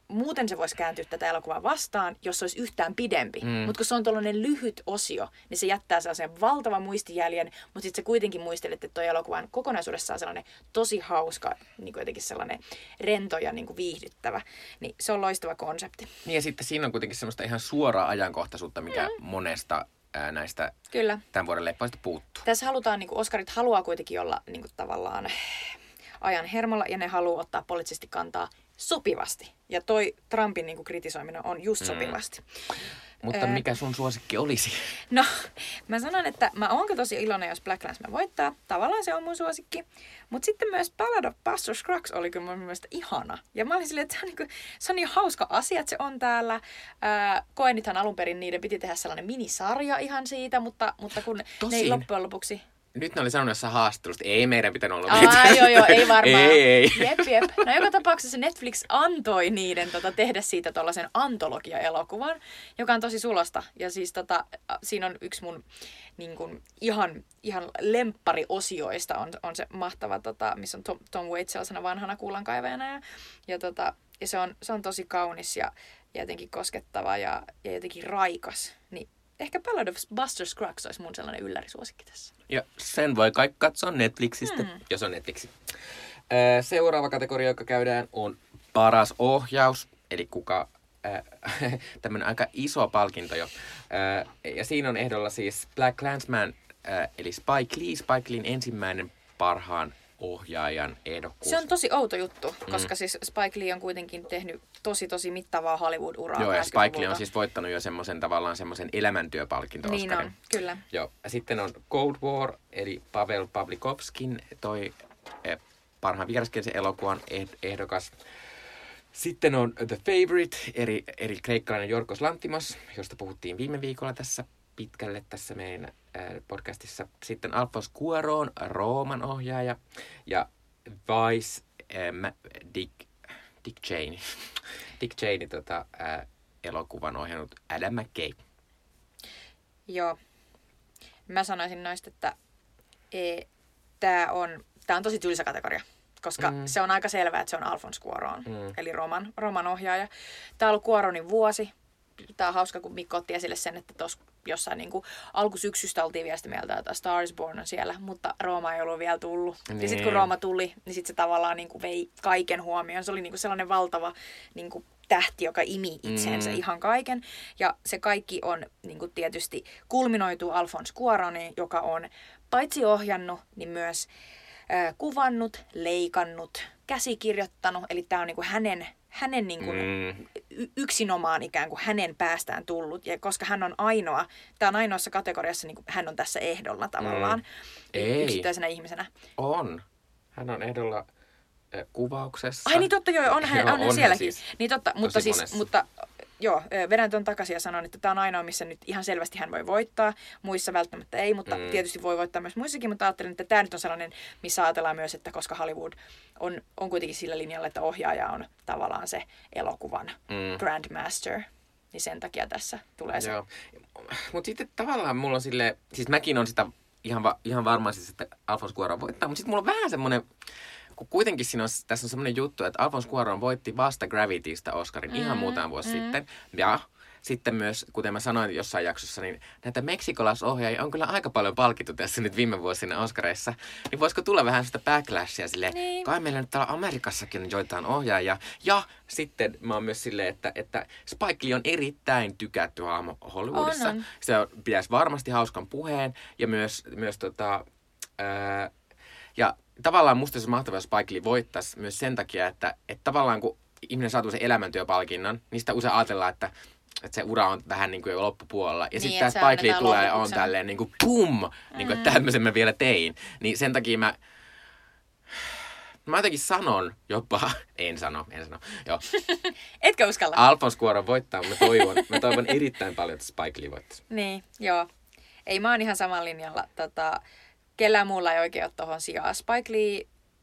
muuten se voisi kääntyä tätä elokuvaa vastaan, jos se olisi yhtään pidempi. Mutta kun se on tuollainen lyhyt osio, niin se jättää sellaisen valtavan muistijäljen, mutta sitten sä kuitenkin muistelet, että tuo elokuvan kokonaisuudessa on sellainen tosi hauska, niin kuin jotenkin sellainen rento ja niin kuin viihdyttävä. Niin se on loistava konsepti. Niin ja sitten siinä on kuitenkin semmoista ihan suoraa ajankohtaisuutta, mikä monesta näistä tämän vuoden leppoista puuttuu. Tässä halutaan, niin kuin Oskarit haluaa kuitenkin olla niin kuin tavallaan ajan hermolla ja ne haluaa ottaa poliittisesti kantaa sopivasti. Ja toi Trumpin niin kuin kritisoiminen on just sopivasti. Mutta mikä sun suosikki olisi? No, mä sanon, että mä oonko tosi iloinen, jos BlacKkKlansman voittaa. Tavallaan se on mun suosikki. Mutta sitten myös Ballad of Buster Scruggs oli kyllä mun mielestä ihana. Ja mä olin silleen, että se on niin hauska asia, että se on täällä. Coenithan alun perin niiden piti tehdä sellainen minisarja ihan siitä, mutta kun tosin ne ei loppujen lopuksi... Nyt ne oli sanonut jossain haastattelusta, ei meidän pitänyt olla mitään. Joo, ei varmaan. Ei. Jep. No joka tapauksessa Netflix antoi niiden tehdä siitä tuollaisen antologia-elokuvan, joka on tosi sulosta. Ja siis siinä on yksi mun niin kun, ihan lemppari-osioista on se mahtava, missä on Tom Waits sellaisena vanhana kullankaivajana. Ja se on tosi kaunis ja jotenkin koskettava ja jotenkin raikas, niin. Ehkä Ballad of Buster Scruggs olisi mun sellainen yllärisuosikki tässä. Ja sen voi kaikki katsoa Netflixistä, jos on Netflixi. Seuraava kategoria, joka käydään, on paras ohjaus. Eli kuka... tämmönen aika iso palkinto jo. Ja siinä on ehdolla siis BlacKkKlansman, eli Spike Leen ensimmäinen parhaan ohjaajan ehdokkuus. Se on tosi outo juttu, koska siis Spike Lee on kuitenkin tehnyt tosi mittavaa Hollywood-uraa. Joo, ja Spike Lee on siis voittanut jo semmoisen elämäntyöpalkinto-Oscarin. Niin on, kyllä. Joo, ja sitten on Cold War, eli Pavel Pavlikovskin toi parhaan vieraskielisen elokuvan ehdokas. Sitten on The Favourite, eli kreikkalainen Jorgos Lanthimos, josta puhuttiin viime viikolla tässä pitkälle tässä meidän podcastissa. Sitten Alfonso Cuarón, Rooman ohjaaja, ja Vice, Dick Cheney elokuvan ohjannut Adam McKay. Joo. Mä sanoisin noista, että tää on tosi tylsä kategoria, koska se on aika selvää, että se on Alfonso Cuarón, eli Roman ohjaaja. Tää on ollut Cuarónin vuosi. Tää on hauska, kun Mikko otti esille sen, että tuossa jossain niinku alkusyksystä oltiin vielä sitä mieltä, että A Star is Born on siellä, mutta Rooma ei ollut vielä tullut. Niin. Ja sitten kun Rooma tuli, niin sit se tavallaan niinku vei kaiken huomioon. Se oli niinku sellainen valtava niinku tähti, joka imi itseensä ihan kaiken. Ja se kaikki on niinku tietysti kulminoituu Alfonso Cuaróniin, joka on paitsi ohjannut, niin myös kuvannut, leikannut, käsikirjoittanut. Eli tää on niinku hänen niin kuin yksinomaan ikään kuin hänen päästään tullut. Ja koska hän on ainoa, tämä on ainoassa kategoriassa, niin kuin hän on tässä ehdolla tavallaan yksittäisenä ihmisenä. On. Hän on ehdolla kuvauksessa. Ai niin totta, joo, on hän sielläkin. Siis. Niin totta, mutta siis, joo, vedän tuon takaisin ja sanon, että tämä on ainoa, missä nyt ihan selvästi hän voi voittaa. Muissa välttämättä ei, mutta tietysti voi voittaa myös muissakin. Mutta ajattelin, että tämä nyt on sellainen, missä ajatellaan myös, että koska Hollywood on kuitenkin sillä linjalla, että ohjaaja on tavallaan se elokuvan grandmaster, niin sen takia tässä tulee se. Mutta sitten tavallaan mulla on silleen, siis mäkin on sitä ihan varmaan siis, että Alfonso Cuarón voittaa, mutta sitten mulla on vähän semmoinen, kun kuitenkin tässä on semmoinen juttu, että Alfonso Cuarón voitti vasta Gravitystä Oscarin ihan muutama vuosi sitten. Ja sitten myös, kuten mä sanoin jossain jaksossa, niin näitä meksikolaisohjaajia on kyllä aika paljon palkittu tässä nyt viime vuosina Oscarissa. Niin voisiko tulla vähän sitä backlashia silleen, niin. Kai meillä nyt täällä Amerikassakin joitain ohjaajia. Ja sitten mä oon myös silleen, että Spike Lee on erittäin tykätty hahmo Hollywoodissa. On. Se pitäisi varmasti hauskan puheen ja myös ja tavallaan musta olisi mahtavaa, jos Spike Lee voittaisi myös sen takia, että tavallaan kun ihminen saa sen elämäntyöpalkinnon, niin sitä usein ajatellaan, että se ura on vähän niin kuin jo loppupuolella. Ja niin, sitten tämä Spike Lee tulee ja on tälleen niin kuin pum, niin kuin, että tämmöisen mä vielä tein. Niin sen takia mä jotenkin sanon jopa, en sano, joo. Etkö uskalla? Alfonso Cuarón voittaa, mutta mä toivon erittäin paljon, että Spike Lee voittaisi. Niin, joo. Ei, mä oon ihan saman linjalla. Kellään muulla ei oikein ole tuohon sijaan. Spike Lee,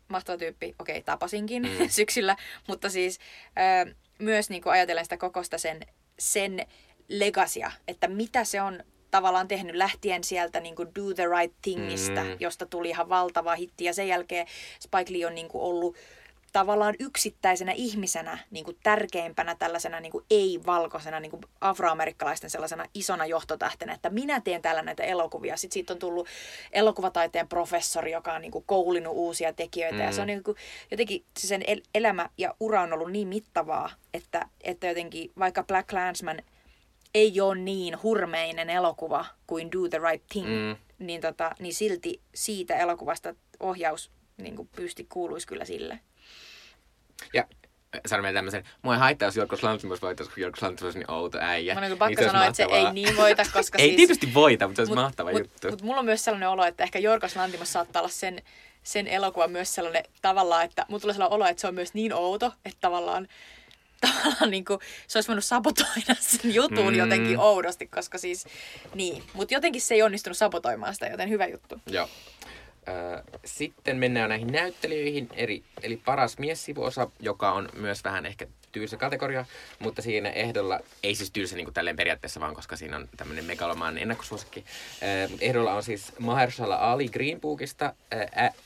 mahtava tyyppi, okei, tapasinkin syksyllä, mutta siis myös niin kuin ajatellen sitä kokosta sen legasia, että mitä se on tavallaan tehnyt lähtien sieltä niin kuin Do the Right Thingistä, josta tuli ihan valtava hitti, ja sen jälkeen Spike Lee on niin kuin ollut tavallaan yksittäisenä ihmisenä niin kuin tärkeimpänä tällaisena niin kuin ei-valkoisena niin kuin afroamerikkalaisten sellaisena isona johtotähtenä, että minä teen täällä näitä elokuvia. Sitten siitä on tullut elokuvataiteen professori, joka on niin kuin koulinut uusia tekijöitä. Ja se on niin kuin, jotenkin sen elämä ja ura on ollut niin mittavaa, että jotenkin vaikka BlacKkKlansman ei ole niin hurmeinen elokuva kuin Do the Right Thing, niin silti siitä elokuvasta ohjaus niin kuin pysti kuuluisi kyllä sille. Ja sanon vielä tämmöisen, mua ei haittaa, jos Jorgos Lanthimos voitaisi, kun Jorgos Lanthimos on niin outo äijä. Mä on pakka sanoa, että se ei niin voita, koska ei siis tietysti voita, mutta se olisi mahtava juttu. Mutta mulla on myös sellainen olo, että ehkä Jorgos Lanthimos saattaa olla sen elokuva myös sellainen tavallaan, että mulla tulee sellainen olo, että se on myös niin outo, että tavallaan niin kuin, se olisi voinut sabotoida sen jutun jotenkin oudosti, koska siis niin. Mutta jotenkin se ei onnistunut sabotoimaan sitä, joten hyvä juttu. Joo. Sitten mennään näihin näyttelijöihin, eli paras miessivuosa, joka on myös vähän ehkä tylsä kategoria, mutta siinä ehdolla, ei siis tylsä niin kuin tälleen periaatteessa vaan, koska siinä on tämmöinen megalomaan ennakkosuosikki, mutta ehdolla on siis Mahershala Ali Green Bookista,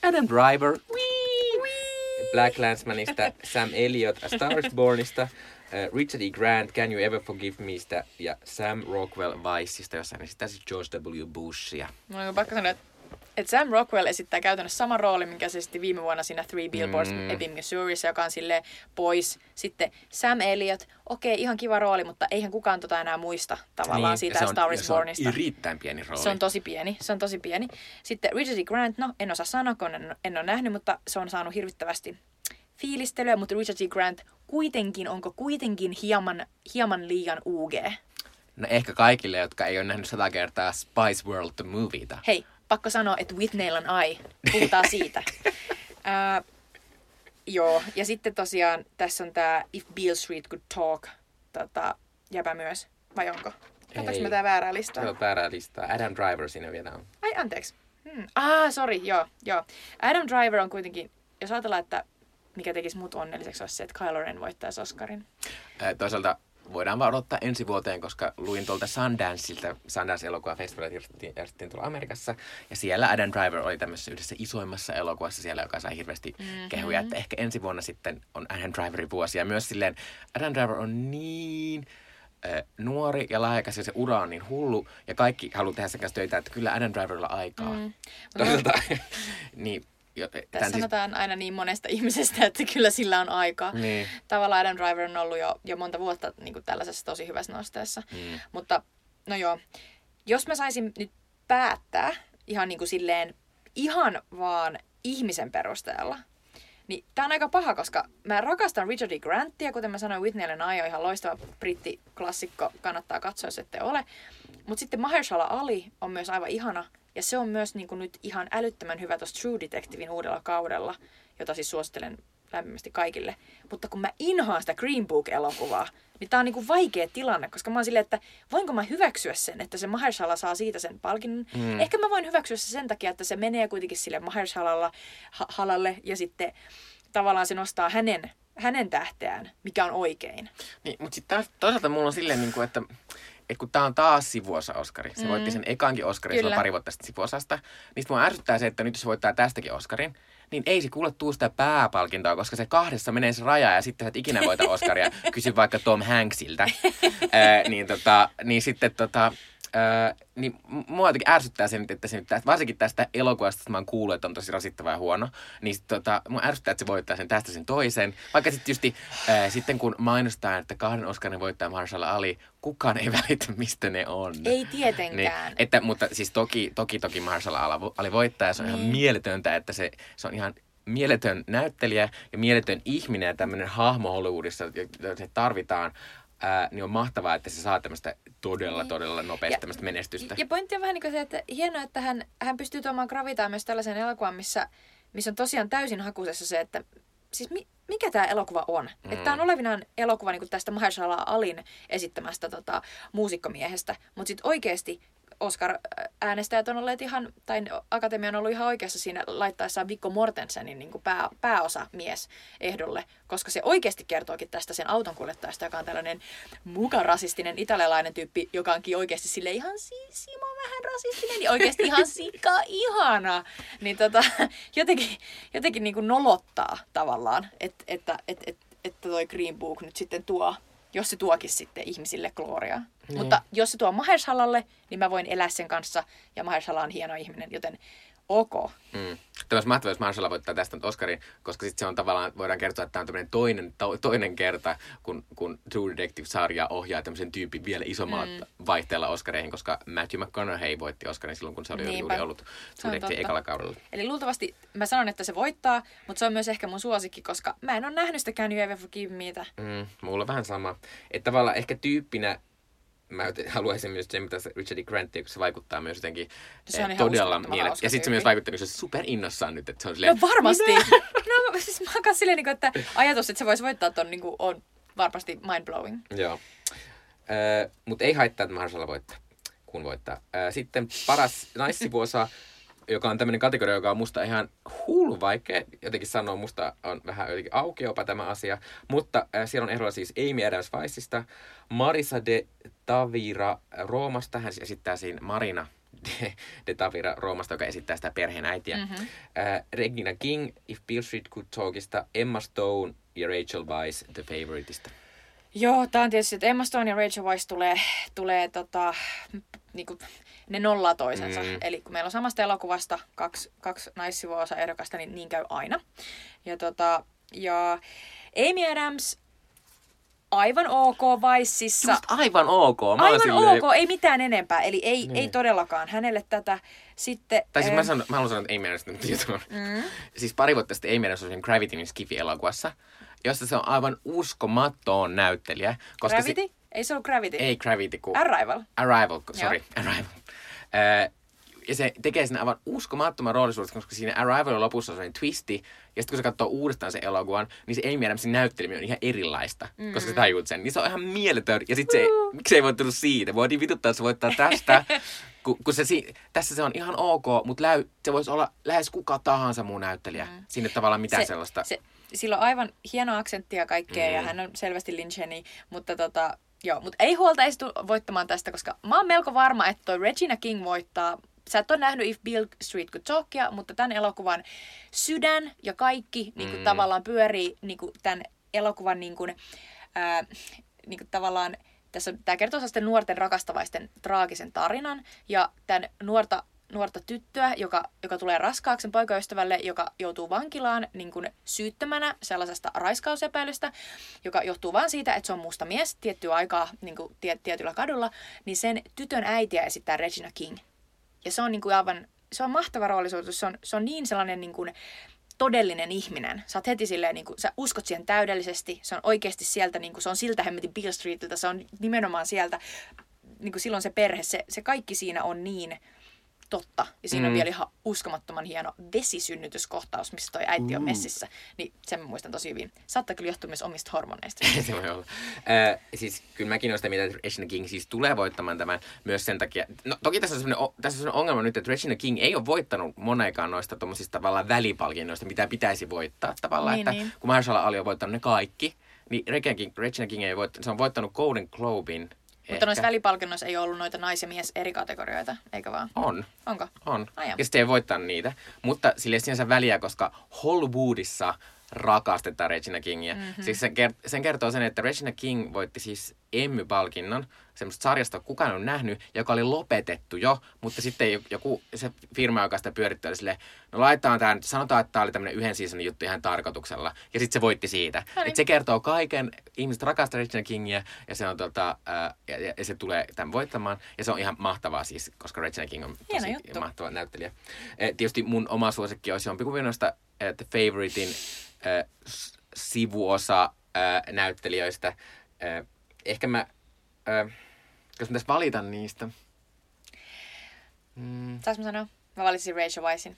Adam Driver, BlacKkKlansmanista, Sam Elliott A Star is Bornista, Richard E. Grant Can You Ever Forgive Meistä ja Sam Rockwell Viceista, jossa hän esittää siis George W. Bushia. Mulla on pakko sanoa, että Sam Rockwell esittää käytännössä saman roolin, minkä se esitti viime vuonna siinä Three Billboards Ebbing, Missourissa, joka on silleen pois. Sitten Sam Elliott, okei, ihan kiva rooli, mutta eihän kukaan enää muista tavallaan niin, siitä Star is Bornista. Se on erittäin pieni rooli. Se on tosi pieni. Sitten Richard E. Grant, no en osaa sanoa, kun en ole nähnyt, mutta se on saanut hirvittävästi fiilistelyä, mutta Richard E. Grant onko kuitenkin hieman liian UG? No ehkä kaikille, jotka ei ole nähnyt 100 kertaa Spice World the Movieta. Hei. Pakko sanoa, että Whitneyllä on ai. Puhutaan siitä. Joo, ja sitten tosiaan tässä on tämä If Beale Street Could Talk, jäpä myös, vai onko? Katsotaanko me tää väärää listaa? Joo, väärää listaa. Adam Driver siinä vielä on. Ai, anteeksi. Sori, joo. Adam Driver on kuitenkin, jos ajatellaan, että mikä tekisi mut onnelliseksi, olisi se, että Kylo Ren voittaisi Oscarin. Toisaalta voidaan vaan odottaa ensi vuoteen, koska luin tuolta Sundanceilta, Sundance-elokuva festivalit järjestettiin tuolla Amerikassa, ja siellä Adam Driver oli tämmöisessä yhdessä isoimmassa elokuvassa siellä, joka sai hirveästi kehuja, että ehkä ensi vuonna sitten on Adam Driverin vuosi, ja myös silleen Adam Driver on niin nuori ja lahjakas, ja se ura on niin hullu, ja kaikki haluaa tehdä sen kanssa töitä, että kyllä Adam Driverilla aikaa. Toisaalta, niin. Tässä sanotaan aina niin monesta ihmisestä, että kyllä sillä on aikaa. Niin. Tavallaan Adam Driver on ollut jo monta vuotta niin kuin tällaisessa tosi hyvässä nosteessa. Mm. Mutta no joo, jos mä saisin nyt päättää ihan niin kuin silleen ihan vaan ihmisen perusteella, niin tää on aika paha, koska mä rakastan Richard E. Grantia, kuten mä sanoin, Whitney Allen Aio, ihan loistava brittiklassikko, kannattaa katsoa, jos ette ole. Mutta sitten Mahershala Ali on myös aivan ihana. Ja se on myös niin kuin nyt ihan älyttömän hyvä tuossa True Detectivein uudella kaudella, jota siis suosittelen lämpimästi kaikille. Mutta kun mä inhoan sitä Green Book-elokuvaa, niin tää on niin kuin vaikea tilanne, koska mä oon silleen, että voinko mä hyväksyä sen, että se Mahershala saa siitä sen palkinnon. Mm. Ehkä mä voin hyväksyä sen takia, että se menee kuitenkin sille Mahershalalle ja sitten tavallaan se nostaa hänen tähteään, mikä on oikein. Niin, mutta sitten toisaalta mulla on silleen, niin kuin, että kun tää on taas sivuosa Oskari. Se voitti sen ekankin Oskarin silloin pari vuotta sitten sivuosasta. Niin mua ärsyttää se, että nyt jos se voittaa tästäkin Oskarin, niin ei se kuule tuu sitä pääpalkintoa, koska se kahdessa menee se raja ja sitten sä et ikinä voita Oskaria. Kysy vaikka Tom Hanksilta. Niin mua jotenkin ärsyttää sen, että se nyt, varsinkin tästä elokuvasta, että mä oon kuullut, että on tosi rasittava ja huono, niin mua ärsyttää, että se voittaa sen tästä sen toisen. Vaikka sitten just sitten kun mainostetaan, että kahden Oscarin voittaa Mahershala Ali, kukaan ei välitä, mistä ne on. Ei tietenkään. Niin, että, mutta siis toki Mahershala Ali voittaa ja se on ihan mieletöntä, että se on ihan mieletön näyttelijä ja mieletön ihminen ja tämmöinen hahmo Hollywoodissa, jota se tarvitaan. Niin on mahtavaa, että se saa tämmöistä todella nopeasti tämmöistä menestystä. Ja pointti on vähän niin kuin se, että hienoa, että hän pystyy tuomaan gravitaa myös tällaiseen elokuvaan, missä on tosiaan täysin hakusessa se, että siis mikä tämä elokuva on. Että tämä on olevinaan elokuva niin kuin tästä Mahershala Alin esittämästä muusikkomiehestä, mutta sitten oikeasti Oscar-äänestäjät on olleet ihan, tai akatemia on ollut ihan oikeassa siinä laittaessaan Viggo Mortensenin niin kuin pääosamies ehdolle, koska se oikeasti kertookin tästä sen autonkuljettajasta, joka on tällainen mukarasistinen italialainen tyyppi, joka onkin oikeasti sille ihan Simo vähän rasistinen ja oikeasti ihan sika-ihana. Niin jotenkin niin kuin nolottaa tavallaan, että toi Green Book nyt sitten tuo, jos se tuokin sitten ihmisille gloriaa. Niin. Mutta jos se tuo Mahershalalle, niin mä voin elää sen kanssa, ja Mahershala on hieno ihminen, joten ok. Mm. Tämä olisi mahtavaa, jos Mahershala voittaa tästä nyt Oscarin, koska sitten se on tavallaan, voidaan kertoa, että tämä on tämmöinen toinen kerta, kun True Detective-sarja ohjaa tämmöisen tyypin vielä isommalla vaihteella Oscareihin, koska Matthew McConaughey voitti Oscarin silloin, kun se oli juuri ollut True Detective ekalla kaudella. Eli luultavasti mä sanon, että se voittaa, mutta se on myös ehkä mun suosikki, koska mä en ole nähnyt sitä Can You Ever Forgive Meitä. Mulla on vähän sama. Että tavallaan ehkä tyyppinä mä haluaisin myös sen, mitä Richard E. Grant, kun se vaikuttaa myös jotenkin todella mielellä. Ja sitten se myös vaikuttaa, että se on super innossaan nyt. Että se on silleen, no varmasti! No siis mä oon silleen, että ajatus, että se voisi voittaa ton, niin kuin, on varmasti mind-blowing. Joo. Mutta ei haittaa, että Mahershala voittaa, kun voittaa. Sitten paras naissivuosa, joka on tämmöinen kategoria, joka on musta ihan hullu vaikea. Jotenkin sanoo, musta on vähän jotenkin auki jopa tämä asia. Mutta siellä on ehdolla siis Amy Adams Vicesta, Marisa de Tavira Roomasta. Hän esittää siinä Marina de Tavira Roomasta, joka esittää sitä perheenäitiä. Regina King, If Beale Street Could Talkista, Emma Stone ja Rachel Weisz The Favouriteista. Joo, tää on tietysti, että Emma Stone ja Rachel Weisz tulee niinku, ne nollaa toisensa. Eli kun meillä on samasta elokuvasta kaksi naissivuosa ehdokasta, niin käy aina. Ja Amy Adams, aivan ok Viceissa. Just aivan ok. Aivan ok, ei mitään enempää. Eli ei todellakaan hänelle tätä. Sitten, tai siis mä haluan sanoa, että Amy Adams siis pari vuotta sitten Amy Adams oli Gravityn Skifi-elokuvassa, jossa se on aivan uskomaton näyttelijä. Koska Gravity? Ei se ollut Gravity. Ei Gravity. Arrival. Ja se tekee siinä aivan uskomattoman roolisuuden, koska siinä Arrivalin lopussa on sellainen twisti, ja sitten kun se katsoo uudestaan sen elokuvan, niin se Amy Adamsin näytteleminen on ihan erilaista, koska se tajuut sen. Niin se on ihan mieletön. Ja sitten se Miksi ei voinut siitä? Voitiin vituttaa, se voittaa tästä. Kun se, tässä se on ihan ok, mutta se voisi olla lähes kuka tahansa muu näyttelijä. Mm. Siinä tavallaan mitään sellaista. Sillä on aivan hieno aksentti ja kaikkea, ja hän on selvästi Lyncheni, mutta joo, mutta ei huolta, ei tule voittamaan tästä, koska mä oon melko varma, että toi Regina King voittaa. Sä et ole nähnyt If Beale Street Could Talkia, mutta tämän elokuvan sydän ja kaikki niin kuin tavallaan pyörii niin kuin tämän elokuvan niin kuin tavallaan. Tämä kertoo sellaisten nuorten rakastavaisten traagisen tarinan ja tämän nuorta tyttöä, joka tulee raskaaksi poikaystävälle, joka joutuu vankilaan niin kuin syyttämänä sellaisesta raiskausepäilystä, joka johtuu vain siitä, että se on musta mies tiettyä aikaa niin kuin tietyllä kadulla, niin sen tytön äitiä esittää Regina King. Ja se on, niin kuin aivan, se on mahtava roolisuutus, se on niin sellainen niin kuin todellinen ihminen. Sä oot heti silleen, niin kun, sä uskot siihen täydellisesti, se on oikeasti sieltä, niin kun, se on siltä hemmetin Beale Streetiltä, se on nimenomaan sieltä, niin kun silloin se perhe, se kaikki siinä on niin totta. Ja siinä on vielä ihan uskomattoman hieno vesisynnytyskohtaus, missä toi äiti on messissä. Niin sen mä muistan tosi hyvin. Saattaa kyllä johtua myös omista hormoneista. Se voi olla. Siis kyllä mäkin olen sitä mieltä, että Regina King siis tulee voittamaan tämän myös sen takia. No toki tässä on ongelma nyt, että Regina King ei ole voittanut moneenkaan noista tommosista tavallaan välipalkinnoista, mitä pitäisi voittaa tavallaan. Niin, että kun Mahershala Ali on voittanut ne kaikki, niin Regina King ei voittanut. Se on voittanut Golden Globin. Mutta noissa välipalkinnoissa ei ollut noita nais- ja mies eri kategorioita, eikö vaan? On. Onko? On. Ja sitten ei voittanut niitä. Mutta sillä ei sinänsä väliä, koska Hollywoodissa rakastetaan Regina Kingia. Mm-hmm. Siis sen kertoo sen, että Regina King voitti siis Emmy-palkinnon semmoista sarjasta, kukaan on nähnyt, joka oli lopetettu jo, mutta sitten joku se firma, joka sitä pyöritti, oli silleen, no laitetaan tämä nyt, sanotaan, että tämä oli tämmöinen yhden seasonin juttu ihan tarkoituksella, ja sitten se voitti siitä. No niin. Et se kertoo kaiken, ihmiset rakastaa Regina Kingia, ja se on ja se tulee tämän voittamaan, ja se on ihan mahtavaa siis, koska Regina King on tosi mahtava näyttelijä. Tietysti mun oma suosikki olisi jompikuvin noista The Favouritin sivuosa näyttelijöistä. Ehkä mä, jos mä tässä valitan niistä. Saas mä sanoa? Mä valitsin Rachel Weiszin.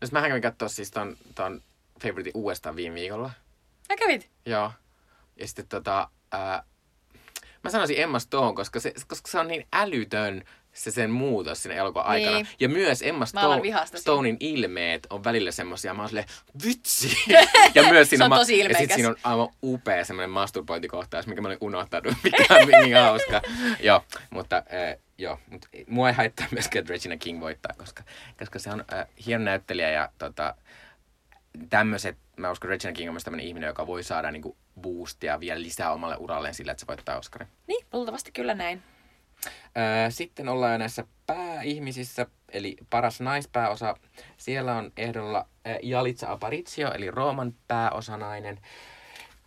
No mä kävin katsoa siis ton Favoritin uudestaan viime viikolla. Mä kävit? Joo. Ja sitten mä sanoisin Emma Stone, koska se on niin älytön se sen muutos siinä elokuvan aikana. Niin. Ja myös Emma Stonein ilmeet on välillä semmosia, mä oon silleen, vitsi! Ja myös siinä on tosi ilmeikäs. Ja sit siinä on aivan upea semmoinen masturbointikohtaus, mikä mä olin unohtanut, mikä on niin hauska. Joo, mutta mua ei haittaa myöskään, että Regina King voittaa, koska se on hieno näyttelijä ja tämmöset, mä uskon, että Regina King on myös tämmönen ihminen, joka voi saada niinku boostia vielä lisää omalle uralleen sillä, että se voittaa Oscarin. Niin, luultavasti kyllä näin. Sitten ollaan näissä pääihmisissä, eli paras naispääosa. Siellä on ehdolla Yalitza Aparicio, eli Roman pääosanainen.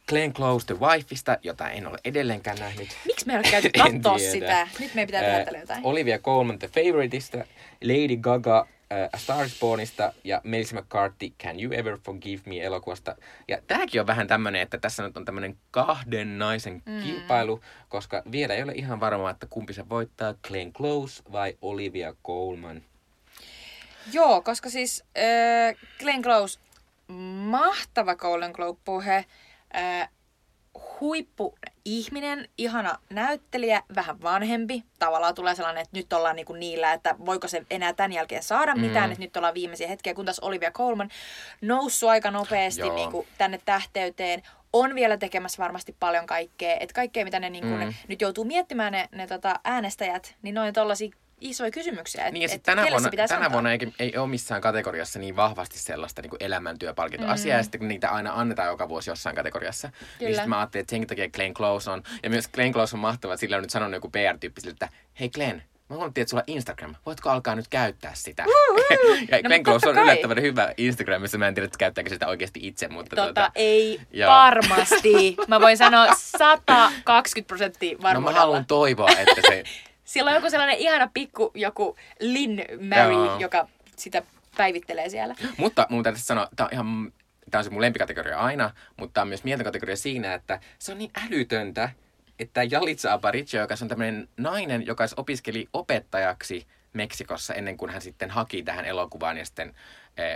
Glenn Close The Wifeista, jota en ole edelleenkään nähnyt. Miksi me ei ole käyty katsoa sitä? Nyt meidän pitää päättää jotain. Olivia Colman The Favouriteista, Lady Gaga A Star is Bornista ja Melissa McCarthy Can You Ever Forgive Me -elokuvasta. Ja tämäkin on vähän tämmöinen, että tässä nyt on tämmöinen kahden naisen kilpailu, koska vielä ei ole ihan varmaa, että kumpi se voittaa, Glenn Close vai Olivia Colman. Joo, koska siis Glenn Close, mahtava Golden Globe-puhe, huippuihminen, ihana näyttelijä, vähän vanhempi. Tavallaan tulee sellainen, että nyt ollaan niinku niillä, että voiko se enää tämän jälkeen saada mitään, että nyt ollaan viimeisiä hetkiä, kun taas Olivia Colman noussut aika nopeasti niinku tänne tähteyteen. On vielä tekemässä varmasti paljon kaikkea. Että kaikkea, mitä ne, niinku ne nyt joutuu miettimään ne äänestäjät, niin ne on tollaisia isoja kysymyksiä. Niin, et tänä vuonna ei ole missään kategoriassa niin vahvasti sellaista niin kuin elämäntyöpalkintoasiaa, ja sitten kun niitä aina annetaan joka vuosi jossain kategoriassa, kyllä, niin sitten mä ajattelin, että senkin takia Glenn Close on, ja myös Glenn Close on mahtavaa, sillä on nyt sanonut joku PR-tyyppi sille, että hei Glenn, mä huomattiin, että sulla on Instagram. Voitko alkaa nyt käyttää sitä? Ja Glenn Close on yllättävän hyvä Instagramissa. Mä en tiedä, että käyttääkö sitä oikeasti itse. Mutta ei varmasti. Mä voin sanoa 120% varmuudella. No mä haluan toivoa, että se... Siellä on joku sellainen ihana pikku joku Lynn Mary, joka sitä päivittelee siellä. Mutta mun täytyy sanoa, tää on se mun lempikategoria aina, mutta tää on myös mielenkategoria siinä, että se on niin älytöntä, että Yalitza Aparicio, joka on tämmöinen nainen, joka opiskeli opettajaksi Meksikossa ennen kuin hän sitten haki tähän elokuvaan ja sitten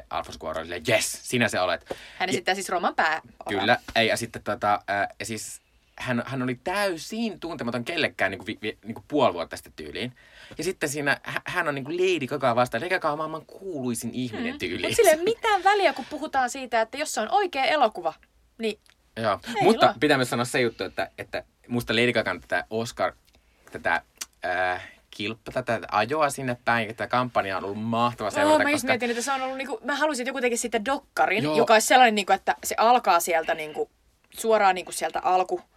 Alfonso Cuarón oli, jes, sinä se olet. Hän esittää siis Roman pääosaa. Kyllä, ja sitten hän oli täysin tuntematon kellekään niin kuin puoli vuotta sitten tyyliin. Ja sitten siinä hän on niin kuin Lady Gaga vastaan. Lady Gaga on maailman kuuluisin ihminen tyyliin. Mutta sille ei mitään väliä, kun puhutaan siitä, että jos se on oikea elokuva, niin... Joo, mutta pitää myös sanoa se juttu, että musta Lady Gagan tätä Oscar, tätä... tätä ajoa sinne päin, että kampanja on ollut mahtava seurata. Mä just mietin, että se on ollut niinku, mä halusin, että joku tekisi siitä dokkarin, joka olisi sellainen, niinku, että se alkaa sieltä niinku, suoraan niinku, sieltä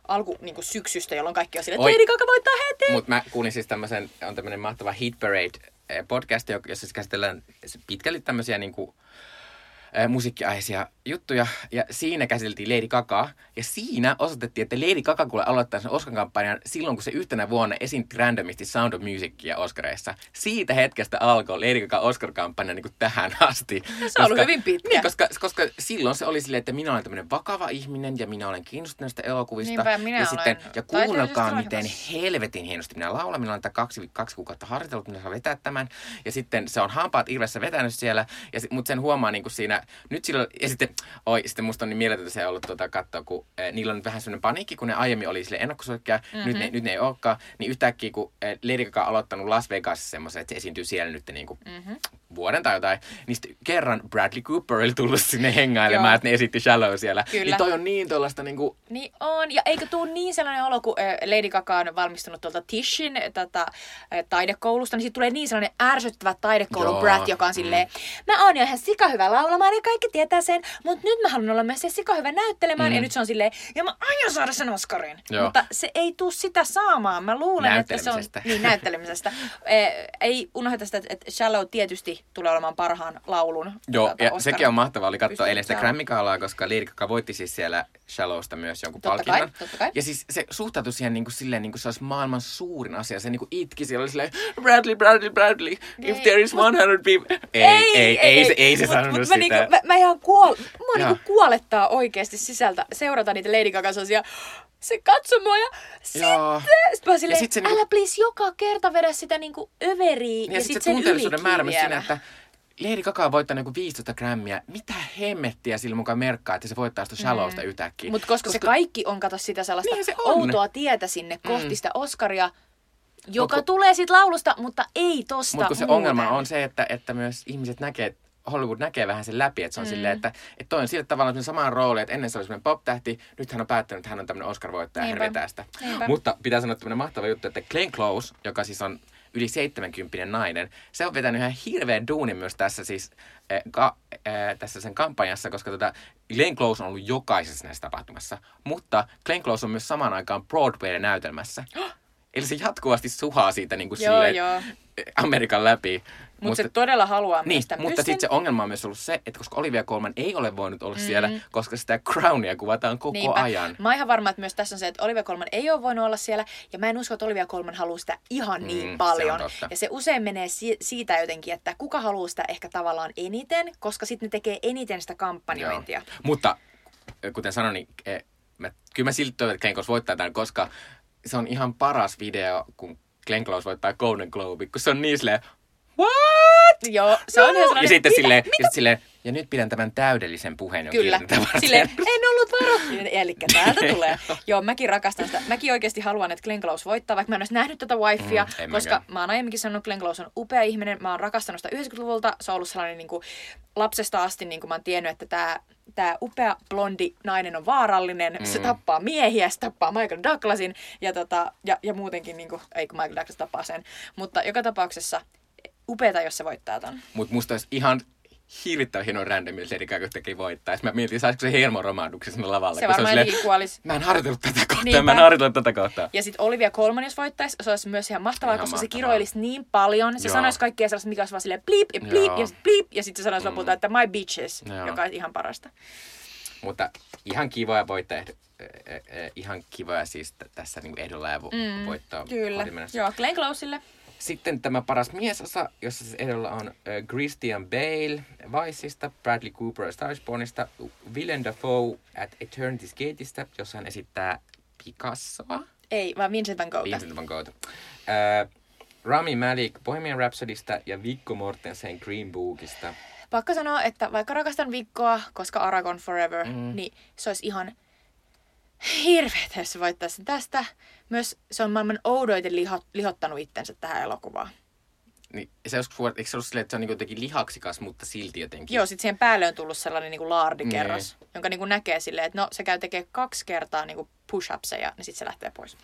alku niinku, syksystä, jolloin kaikki on silleen, että Lady Gaga voittaa heti! Mutta mä kuulin siis tämmöisen, on tämmöinen mahtava Hit Parade-podcast, jossa siis käsitellään pitkälti tämmöisiä niinku, musiikkiaiheisia juttuja, ja siinä käsiteltiin Lady Gagaa, ja siinä osoitettiin, että Lady Gaga kuule aloittaa sen Oscar-kampanjan silloin, kun se yhtenä vuonna esiinti randomisti Sound of Musicia Oscareissa. Siitä hetkestä alkoi Lady Gaga Oscar-kampanja niin kuin tähän asti. Se on ollut hyvin pitkä. Niin, koska silloin se oli silleen, että minä olen tämmöinen vakava ihminen, ja minä olen kiinnostunut näistä elokuvista. Niinpä, ja kuunnelkaa, miten helvetin hienosti minä laulan. Minä olen tätä kaksi kuukautta harjoitellut, minä saan vetää tämän. Ja sitten se on hampaat irvessä vetänyt siellä, mutta sen huomaa niin kuin siinä. Nyt silloin, ja sitten musta on niin mieletöntä se ollut katsoa, kun niillä on nyt vähän sellainen paniikki, kun ne aiemmin oli silleen ennakkosuosikkeja, nyt ne ei olekaan, niin yhtäkkiä kun Lady Gaga on aloittanut Las Vegasissa semmoisen, että se esiintyy siellä nyt niin kuin vuoden tai jotain, niin sitten kerran Bradley Cooper oli tullut sinne hengailemaan, että ne esitti Shallow siellä. Kyllä. Niin toi on niin tuollaista niin kuin... Niin on, ja eikö tuu niin sellainen olo, kun Lady Gaga on valmistunut tuolta Tishin taidekoulusta, niin siitä tulee niin sellainen ärsyttävä taidekoulu Brad, joka on silleen, mä oon jo ihan sikahyvä laulamaan, ja kaikki tietää sen, mutta nyt mä haluan olla myös se sikahyvä näyttelemään, ja nyt se on silleen, ja mä aion saada sen Oscarin. Mutta se ei tuu sitä saamaan, mä luulen, että se on... Niin, näyttelemisestä. Ei unohda sitä, että Shallow tietysti tulee olemaan parhaan laulun. Joo, ja Oscarin. Sekin on mahtavaa, oli katsoa eilen sitä Grammy-gaalaa, koska Lady Gaga voitti siis siellä Shallowsta myös jonkun palkinnon. Totta kai. Ja siis se suhtautui siihen niin kuin silleen, niin kuin se olisi maailman suurin asia. Se niin kuin itki, siellä oli silleen, Bradley, if there is 100 people... Ei se sanonut sitä. Mä ihan niinku kuolettaa oikeasti sisältä seurata niitä Lady Gaga-sosia. Se katsoi mua ja sitten silleen, älä niinku... please joka kerta vedä sitä niinku överiä ja sitten sen tunteellisuuden määrä myös siinä, että Lady Gaga on voittanut niinku 15 grammia. Mitä hemmettiä sillä mukaan merkkaa, että se voittaa sitä Shallowsta yhtäkkiä. Mutta koska se kaikki on, kato sitä sellaista niin se outoa tietä sinne kohti sitä Oscaria, joka tulee sit laulusta, mutta ei tosta muuten. Mutta se ongelma on se, että myös ihmiset näkee, Hollywood näkee vähän sen läpi, että se on silleen, että toi on sillä tavalla samaan rooliin, että ennen se oli semmoinen pop-tähti, nyt hän on päättänyt, että hän on tämmöinen Oscar-voittaja, hän vetää sitä. Mutta pitää sanoa tämmöinen mahtava juttu, että Glenn Close, joka siis on yli 70 nainen, se on vetänyt ihan hirveän duunin myös tässä siis tässä sen kampanjassa, koska Glenn Close on ollut jokaisessa näissä tapahtumassa, mutta Glenn Close on myös samaan aikaan Broadway-näytelmässä. Eli se jatkuvasti suhaa siitä niin kuin silleen Amerikan läpi. Mutta se todella haluaa myös tämän mutta sitten se ongelma on myös ollut se, että koska Olivia Colman ei ole voinut olla siellä, koska sitä crownia kuvataan koko ajan. Mä oon ihan varma, että myös tässä on se, että Olivia Colman ei ole voinut olla siellä, ja mä en usko, että Olivia Colman haluaa sitä ihan niin paljon. Ja se usein menee siitä jotenkin, että kuka haluaa sitä ehkä tavallaan eniten, koska sitten ne tekee eniten sitä kampanjointia. Joo. Mutta kuten sanoin, niin kyllä mä silti toivon, että Glenn Close voittaa tämän, koska se on ihan paras video, kun Glenn Close voittaa Golden Globe, kun se on niin silleen, what? Joo, se on ihan sellainen. Ja sitten silleen, ja nyt pidän tämän täydellisen puheen. Kyllä, silleen, en ollut varoittinen. Eli täältä tulee. Joo, mäkin rakastan sitä. Mäkin oikeasti haluan, että Glenn Close voittaa, vaikka mä en olisi nähnyt tätä wifea, koska mä oon aiemminkin sanonut, että Glenn Close on upea ihminen. Mä oon rakastanut sitä 90-luvulta. Se on ollut sellainen niin kuin, lapsesta asti, niin kuin mä oon tiennyt, että tämä upea blondi nainen on vaarallinen, se tappaa miehiä, se tappaa Michael Douglasin ja muutenkin, niin kuin, ei kun Michael Douglas tappaa sen, mutta joka tapauksessa upeeta, jos se voittaa ton. Mutta musta olisi ihan hirvittävän hienoa randomia, että Lady Gaga kuitenkin voittaisi. Mä mietin, saisiko se hermoromahduksessa sinne lavalle. Se varmaan jotenkin kuolisi. Mä en harjoitellut tätä kohtaa, niinpä. Ja sitten Olivia Colman, jos voittaisi, se olisi myös ihan mahtavaa, koska se kiroilisi niin paljon. Se sanoisi kaikkea sellaista, mikä olisi vaan silleen bliip, ja sitten se sanoisi lopulta, että my bitches, joka on ihan parasta. Mutta ihan kivoja voittaa. Ihan kivoja siis tässä niinku ehdolla ja voittaa. Kyllä. Joo, Glenn Closelle. Sitten tämä paras miesosa, jossa siis edellä on Christian Bale Viceista, Bradley Cooper A Star is Bornista, Willem Dafoe at Eternity's Gateista, jossa hän esittää Picassoa. Ei, vaan Vincent van Gogh. Rami Malek Bohemian Rhapsodysta ja Viggo Mortensen Green Bookista. Pakko sanoa, että vaikka rakastan Viggoa, koska Aragon Forever, niin se olisi ihan... hirveetä, jos se voittaisi tästä. Myös se on maailman oudoiten lihottanut itsensä tähän elokuvaan. Niin, se joskus eikö se ollut silleen, että se on niin jotenkin lihaksikas, mutta silti jotenkin. Joo, sitten siihen päälle on tullut sellainen niin kuin laardikerros, jonka niin kuin näkee silleen, että no se käy tekemään 2 kertaa niin kuin push-upseja, ja niin sitten se lähtee pois.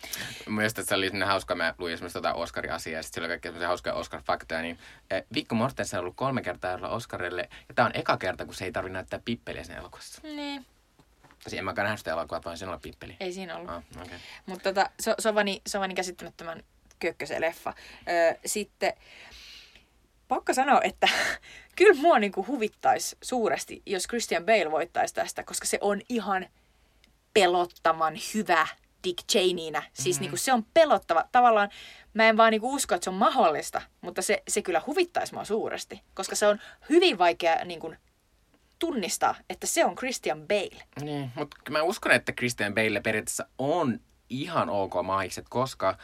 Mielestäni se oli sellainen hauska, mä luin esimerkiksi Oscar-asiaa, ja sitten siellä oli kaikkea sellaisia hauskoja Oscar-faktoja, niin Viggo Mortensen on ollut 3 kertaa olla Oscarille, ja tämä on eka kerta, kun se ei tarvitse näyttää pippeliä sen elokuvassa. Niin. En mäkään nähnyt sitä elokuvaa, vaan siinä oli pippeliä. Ei siinä ollut. Ah, okay. Mutta se on vaan niin käsittämättömän kökkösen leffa. Sitten pakko sanoa, että kyllä mua niinku huvittaisi suuresti, jos Christian Bale voittaisi tästä, koska se on ihan pelottavan hyvä Dick Cheneynä. Siis niinku, se on pelottava. Tavallaan mä en vaan niinku usko, että se on mahdollista, mutta se kyllä huvittaisi mua suuresti, koska se on hyvin vaikea niinku tunnistaa, että se on Christian Bale. Niin, mutta mä uskon, että Christian Bale periaatteessa on ihan ok maikset, koska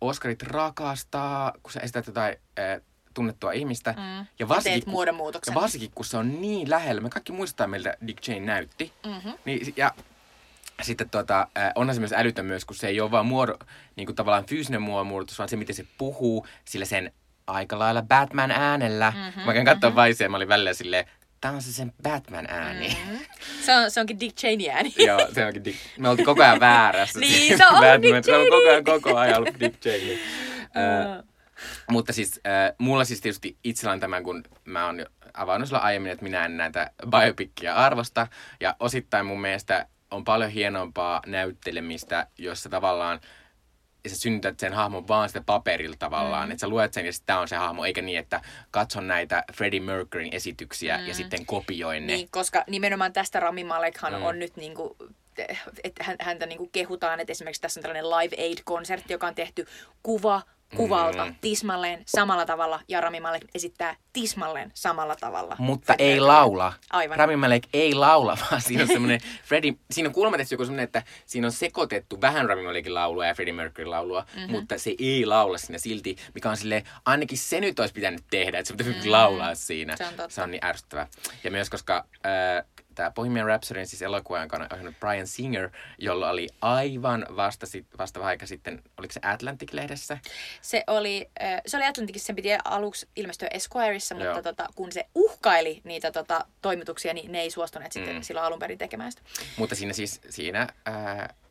Oskarit rakastaa, kun sä esität jotain tunnettua ihmistä. Ja varsinkin, kun se on niin lähellä. Me kaikki muistetaan, miltä Dick Cheney näytti. Niin, ja sitten onhan se myös älytön myös, kun se ei ole vaan niinku tavallaan fyysinen muodonmuutos, vaan se, miten se puhuu sillä sen aika lailla Batman-äänellä. Mä käyn katsoa Vicea, mä olin välillä silleen, tämä on se sen Batman-ääni. Se onkin Dick Cheney-ääni. Joo, se onkin Dick. Me oltiin koko ajan väärässä. Niin, se on Dick Cheney. Se on koko ajan ollut Dick Cheney. Mutta siis, mulla siis tietysti itsellä on tämä, kun mä oon avannut sillä aiemmin, että minä en näitä biopikkiä arvosta. Ja osittain mun mielestä on paljon hienompaa näyttelemistä, jossa tavallaan sä synnytät sen hahmon vaan sitä paperilla tavallaan, että sä luet sen ja sitten tää on se hahmo, eikä niin, että katson näitä Freddie Mercuryn esityksiä ja sitten kopioin ne. Niin, koska nimenomaan tästä Rami Malekhan on nyt niinku, että häntä niinku kehutaan, että esimerkiksi tässä on tällainen Live Aid-konsertti, joka on tehty kuvalta tismalleen samalla tavalla, ja Rami Malek esittää tismalleen samalla tavalla. Mutta ei laula. Aivan. Rami Malek ei laula, vaan siinä on semmoinen Freddie, siinä on kuulemma joku semmoinen, että siinä on sekoitettu vähän Rami Malekin laulua ja Freddie Mercuryn laulua, mutta se ei laula siinä silti, mikä on silleen, ainakin se nyt olisi pitänyt tehdä, että se pitäisi laulaa siinä. Se on niin ärsyttävää. Ja myös koska tämä Bohemian Rhapsodyn siis elokuva, jonka on ohjannut Brian Singer, jolla oli aivan vasta vähän aika sitten, oliko se Atlantic-lehdessä? Se oli Atlanticissa, sen piti aluksi ilmestyä Esquireissa, mutta kun se uhkaili niitä toimituksia, niin ne ei suostuneet sitten silloin alun perin tekemään sitä. Mutta siinä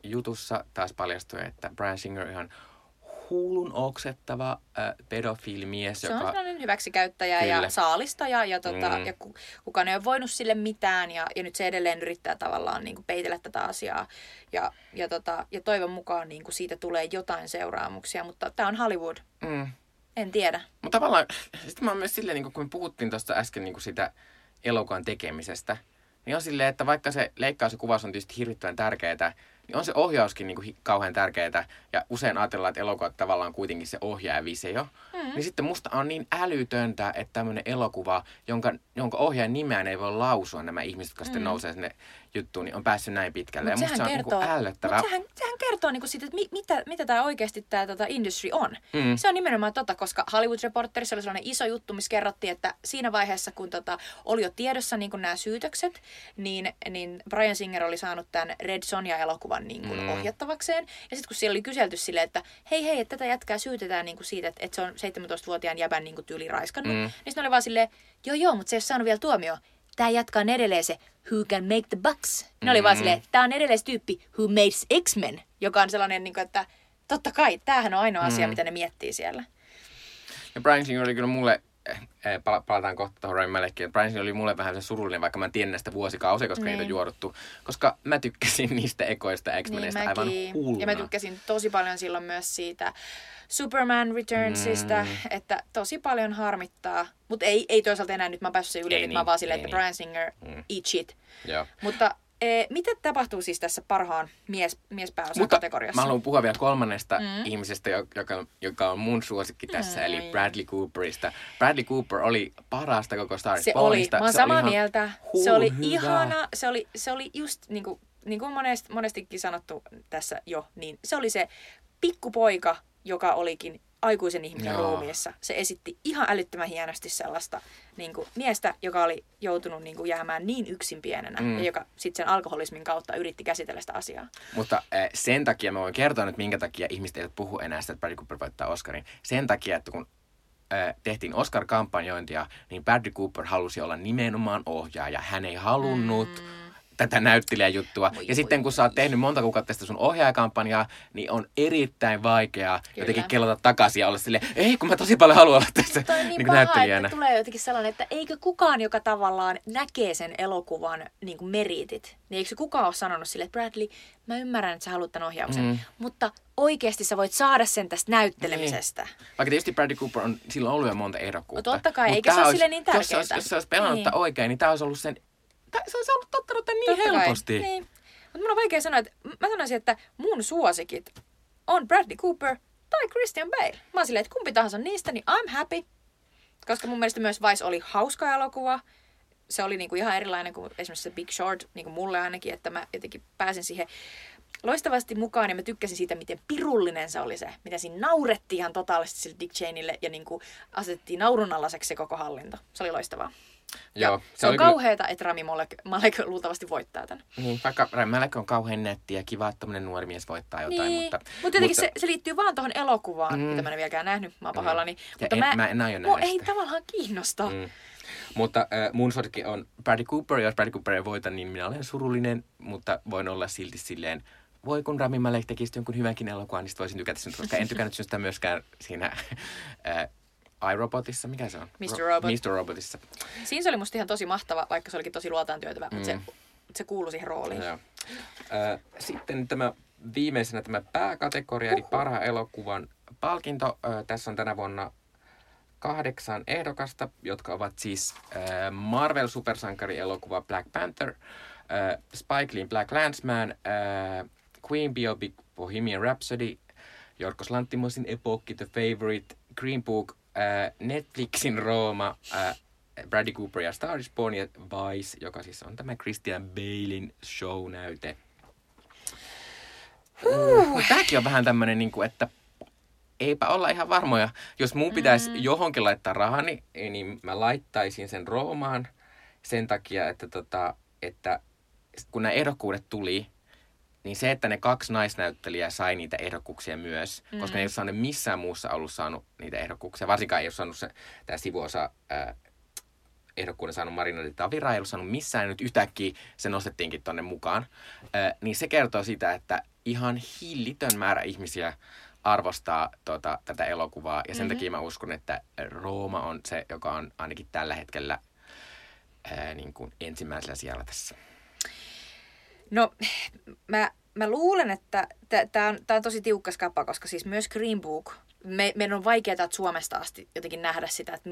jutussa taas paljastui, että Brian Singer ihan huulun oksettava pedofiilimies. Se on sellainen hyväksikäyttäjä ja saalistaja ja kukaan ei ole voinut sille mitään ja nyt se edelleen yrittää tavallaan niin kuin peitellä tätä asiaa ja toivon mukaan niin kuin siitä tulee jotain seuraamuksia, mutta tämä on Hollywood. En tiedä. Mutta tavallaan, sitten mä oon myös silleen, niin kuin, kun me puhuttiin tuosta äsken niin kuin sitä elokuvan tekemisestä, niin on silleen, että vaikka se leikkaus ja kuvaus on tietysti hirvittävän tärkeää, niin on se ohjauskin niinku kauhean tärkeää. Ja usein ajatellaan, että elokuvat tavallaan kuitenkin se ohjaa ja visio. Niin sitten musta on niin älytöntä, että tämmöinen elokuva, jonka ohjaajan nimeään ei voi lausua nämä ihmiset, jotka sitten nousee sinne juttuun, niin on päässyt näin pitkälle. Mut ja musta se on niinku ällöttävää. Mutta sehän kertoo niinku siitä, että mitä tämä oikeasti tämä industry on. Se on nimenomaan koska Hollywood Reporterissa oli sellainen iso juttu, missä kerrottiin, että siinä vaiheessa, kun oli jo tiedossa niinku nämä syytökset, niin Bryan Singer oli saanut tämän Red Sonja-elokuvan niin kuin ohjattavakseen. Ja sitten kun siellä oli kyselty silleen, että hei, että tätä jätkää syytetään niin kuin siitä, että se on 17-vuotiaan jäbän niin kuin tyyli raiskannut. Niin sitten oli vaan silleen, joo, mutta se ei ole saanut vielä tuomioon. Tää jatkaa edelleen se who can make the bucks. Ne oli vaan silleen, tää on edelleen se tyyppi who makes X-Men, joka on sellainen, niin kuin, että totta kai, tämähän on ainoa asia, mitä ne miettii siellä. Ja Bryan Singer oli kyllä mulle, palataan kohta tuohon Rami Malekiin. Bryan Singer oli mulle vähän surullinen, vaikka mä en tiedä näistä vuosikausia, koska niitä on juoruttu. Koska mä tykkäsin niistä ekoista X-Meneistä aivan hulluna. Ja mä tykkäsin tosi paljon silloin myös siitä Superman Returnsista, että tosi paljon harmittaa. Mutta ei toisaalta enää, nyt mä oon päässyt sen yli, että niin, mä vaan silleen, että Bryan Singer, eat shit. Joo. Mutta mitä tapahtuu siis tässä parhaan miespääosan kategoriassa? Mä haluan puhua vielä 3. ihmisestä, joka on mun suosikki tässä, eli Bradley Cooperista. Bradley Cooper oli parasta koko Star Is Bornista. Mä oon samaa mieltä. Se oli ihana. Se oli just niin kuin monestikin sanottu tässä jo, niin se oli se pikkupoika, joka olikin aikuisen ihmisen ruumiissa. Se esitti ihan älyttömän hienosti sellaista niin kuin, miestä, joka oli joutunut niin kuin, jäämään niin yksin pienenä, ja joka sitten sen alkoholismin kautta yritti käsitellä sitä asiaa. Mutta sen takia mä voin kertoa nyt, minkä takia ihmiset eivät puhu enää sitä, että Bradley Cooper voittaa Oscarin. Sen takia, että kun tehtiin Oscar-kampanjointia, niin Bradley Cooper halusi olla nimenomaan ohjaaja. Hän ei halunnut tätä näyttelijäjuttua. Sitten kun sä oot tehnyt monta kuukautta sitä sun ohjaajakampanjaa, niin on erittäin vaikeaa jotenkin kelata takaisin ja olla silleen, ei kun mä tosi paljon haluan olla tässä toi niin paha, näyttelijänä. Että tulee jotenkin sellainen, että eikö kukaan, joka tavallaan näkee sen elokuvan niin kuin meritit, niin eikö kukaan ole sanonut silleen, että Bradley, mä ymmärrän, että sä haluat tämän ohjauksen, mutta oikeasti sä voit saada sen tästä näyttelemisestä. Niin. Vaikka tietysti Bradley Cooper on silloin ollut jo monta ehdokkuutta. No, totta kai, mut eikä se ole sille niin tärkeää. Jos se olisi pelannut tämän oikein, niin tämä olisi ollut sen... Se on ollut tottunut tämän niin helposti. Niin. Mutta mun on vaikea sanoa, että mä sanoisin, että mun suosikit on Bradley Cooper tai Christian Bale. Mä oon silleen, että kumpi tahansa niistä, niin I'm happy. Koska mun mielestä myös Vice oli hauska elokuva. Se oli niinku ihan erilainen kuin esimerkiksi se Big Short, niinku mulle ainakin, että mä jotenkin pääsin siihen loistavasti mukaan ja mä tykkäsin siitä, miten pirullinen se oli se. Miten siinä naurettiin ihan totaalisesti sille Dick Cheneylle ja niinku asetettiin naurunalaiseksi se koko hallinto. Se oli loistavaa. Joo, se on kauheeta, että Rami Malek luultavasti voittaa tämän. Niin, vaikka Rami Malek on kauhean nätti ja kiva, että tämmöinen nuori mies voittaa jotain. Niin. Mutta tietenkin se liittyy vaan tuohon elokuvaan, mitä mä en vieläkään nähnyt. Mä oon pahoillani. Mä en aio nähdä ei tavallaan kiinnosta. Mutta mun suosikki on Bradley Cooper. Jos Bradley Cooper ei voita, niin minä olen surullinen, mutta voin olla silti silleen... Voi kun Rami Malek tekisi jonkun hyvänkin elokuvan, niin sitten voisin tykätä sen, koska en tykännyt sitä myöskään siinä... iRobotissa, mikä se on? Mr. Robotissa. Siinä se oli musta ihan tosi mahtava, vaikka se olikin tosi luotaan työtävä, mutta se kuului siihen rooliin. Joo. Sitten tämä viimeisenä tämä pääkategoria, eli parhaan elokuvan palkinto. Tässä on tänä vuonna 8 ehdokasta, jotka ovat siis Marvel-supersankari-elokuva Black Panther, Spike Leen BlacKkKlansman, Queen Biopic Bohemian Rhapsody, Jorgos Lanthimosin epookki The Favourite, Green Book, Netflixin Roma, Bradley Cooper ja Star is Born ja Vice, joka siis on tämä Christian Balein show-näyte. Tämäkin on vähän tämmöinen, niin kuin, että eipä olla ihan varmoja. Jos mun pitäisi johonkin laittaa rahani, niin mä laittaisin sen Romaan sen takia, että kun nämä ehdokkuudet tuli, niin se, että ne 2 naisnäyttelijää sai niitä ehdokkuuksia myös, koska ne ei ole saanut missään muussa ollut saanut niitä ehdokkuuksia. Varsinkaan ei ole saanut tämä sivuosa ehdokkuuden saanut Marina de Tavira, ei ole saanut missään, nyt yhtäkkiä se nostettiinkin tonne mukaan. Niin se kertoo sitä, että ihan hillitön määrä ihmisiä arvostaa tätä elokuvaa. Ja sen takia mä uskon, että Rooma on se, joka on ainakin tällä hetkellä niin kuin ensimmäisellä sijalla tässä. No, mä luulen, että tää on tosi tiukka skapa, koska siis myös Green Book, meidän on vaikeaa täältä Suomesta asti jotenkin nähdä sitä, että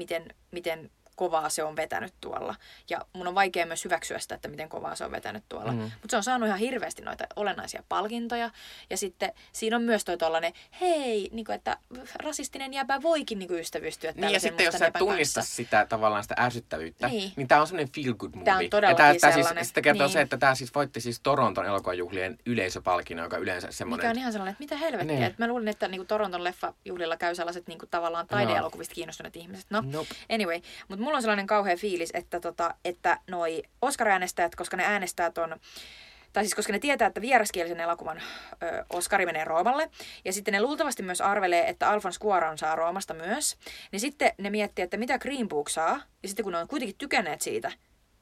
miten kovaa se on vetänyt tuolla. Ja mun on vaikea myös hyväksyä sitä, että miten kovaa se on vetänyt tuolla. Mutta se on saanut ihan hirveästi noita olennaisia palkintoja. Ja sitten siinä on myös toi tollainen, hei, niinku, että rasistinen jäbä voikin niinku ystävystyä tällaisen. Niin ja sitten jos sä tunnista sitä tavallaan sitä ärsyttävyyttä, niin tää on semmoinen feel good movie. Tää on todellakin sellainen. Sitä kertoo se, että tää siis voitti siis Toronton elokuvajuhlien yleisöpalkinnon, joka yleensä semmoinen. Mikä on ihan sellainen, että mitä helvettiä. Niin. Mä luulin, että niinku Toronton leffajuhlilla käy sellaiset niinku tavallaan taideelokuvista kiinnostuneet ihmiset. No, anyway. Mulla on sellainen kauhea fiilis, että noi Oscar-äänestäjät, koska ne äänestää ton, tai siis koska ne tietää, että vieraskielisen elokuvan Oscari menee Roomalle, ja sitten ne luultavasti myös arvelee, että Alfonso Cuarón saa Roomasta myös, niin sitten ne miettii, että mitä Green Book saa, ja sitten kun ne on kuitenkin tykänneet siitä,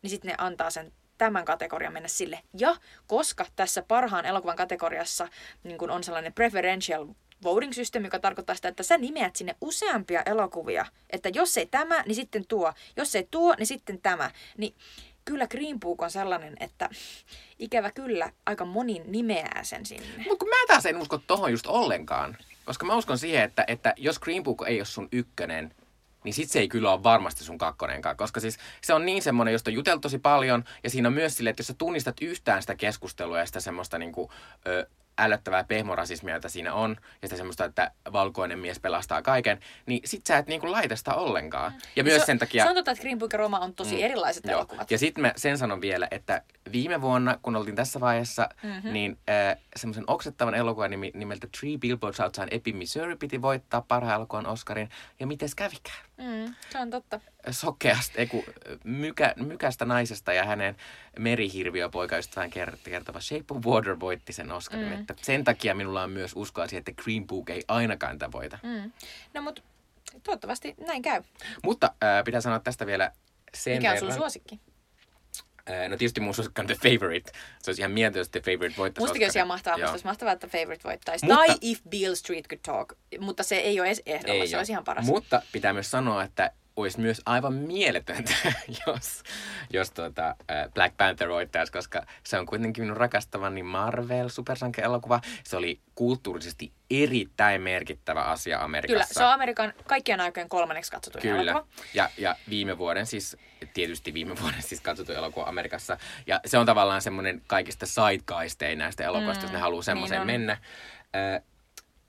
niin sitten ne antaa sen tämän kategorian mennä sille. Ja koska tässä parhaan elokuvan kategoriassa niin kun on sellainen preferential voting-systeemi, joka tarkoittaa sitä, että sä nimeät sinne useampia elokuvia. Että jos ei tämä, niin sitten tuo. Jos ei tuo, niin sitten tämä. Niin kyllä Green Book on sellainen, että ikävä kyllä aika moni nimeää sen sinne. Mutta mä taas en usko tohon just ollenkaan. Koska mä uskon siihen, että jos Green Book ei ole sun ykkönen, niin sit se ei kyllä ole varmasti sun kakkonenkaan. Koska siis se on niin semmoinen, josta on juteltu tosi paljon. Ja siinä on myös silleen, että jos sä tunnistat yhtään sitä keskustelua ja sitä semmoista niinku... älyttävää pehmorasismia, jota siinä on, ja sitä semmoista, että valkoinen mies pelastaa kaiken, niin sit sä et niinku laita sitä ollenkaan. Ja myös sen takia... Se on totta, että Green Book ja Roma on tosi erilaiset elokuvat. Ja sit mä sen sanon vielä, että viime vuonna, kun oltiin tässä vaiheessa, niin semmoisen oksettavan elokuvan nimeltä Three Billboards Outside Ebbing, Missouri piti voittaa parhaan elokuvan Oscarin, ja mites kävikään? Se on totta. Sokeasta, mykästä naisesta ja hänen merihirviöpoikaystävään kertova Shape of Water voitti sen Oscarin. Että sen takia minulla on myös uskoa siihen, että Green Book ei ainakaan tämän voita. No mutta toivottavasti näin käy. Mutta pitää sanoa tästä vielä sen verran. Mikä on sun suosikki? No tietysti mun suosikki on The Favourite. Se olisi ihan mieltä, jos The Favourite voittaisi. Mustakin olisi ihan mahtavaa, että The Favourite voittaisi. Mutta, tai If Beale Street Could Talk. Mutta se ei ole edes ehdolla, se olisi ihan paras. Mutta pitää myös sanoa, että olisi myös aivan mieletöntä, jos Black Panther voittaisi, koska se on kuitenkin minun rakastavani Marvel-supersanke-elokuva. Se oli kulttuurisesti erittäin merkittävä asia Amerikassa. Kyllä, se on Amerikan kaikkien aikojen 3. katsotuin elokuva. Ja viime vuoden siis katsotuin elokuva Amerikassa. Ja se on tavallaan semmoinen kaikista sidekaistein näistä elokuvista, jos ne haluaa semmoiseen mennä.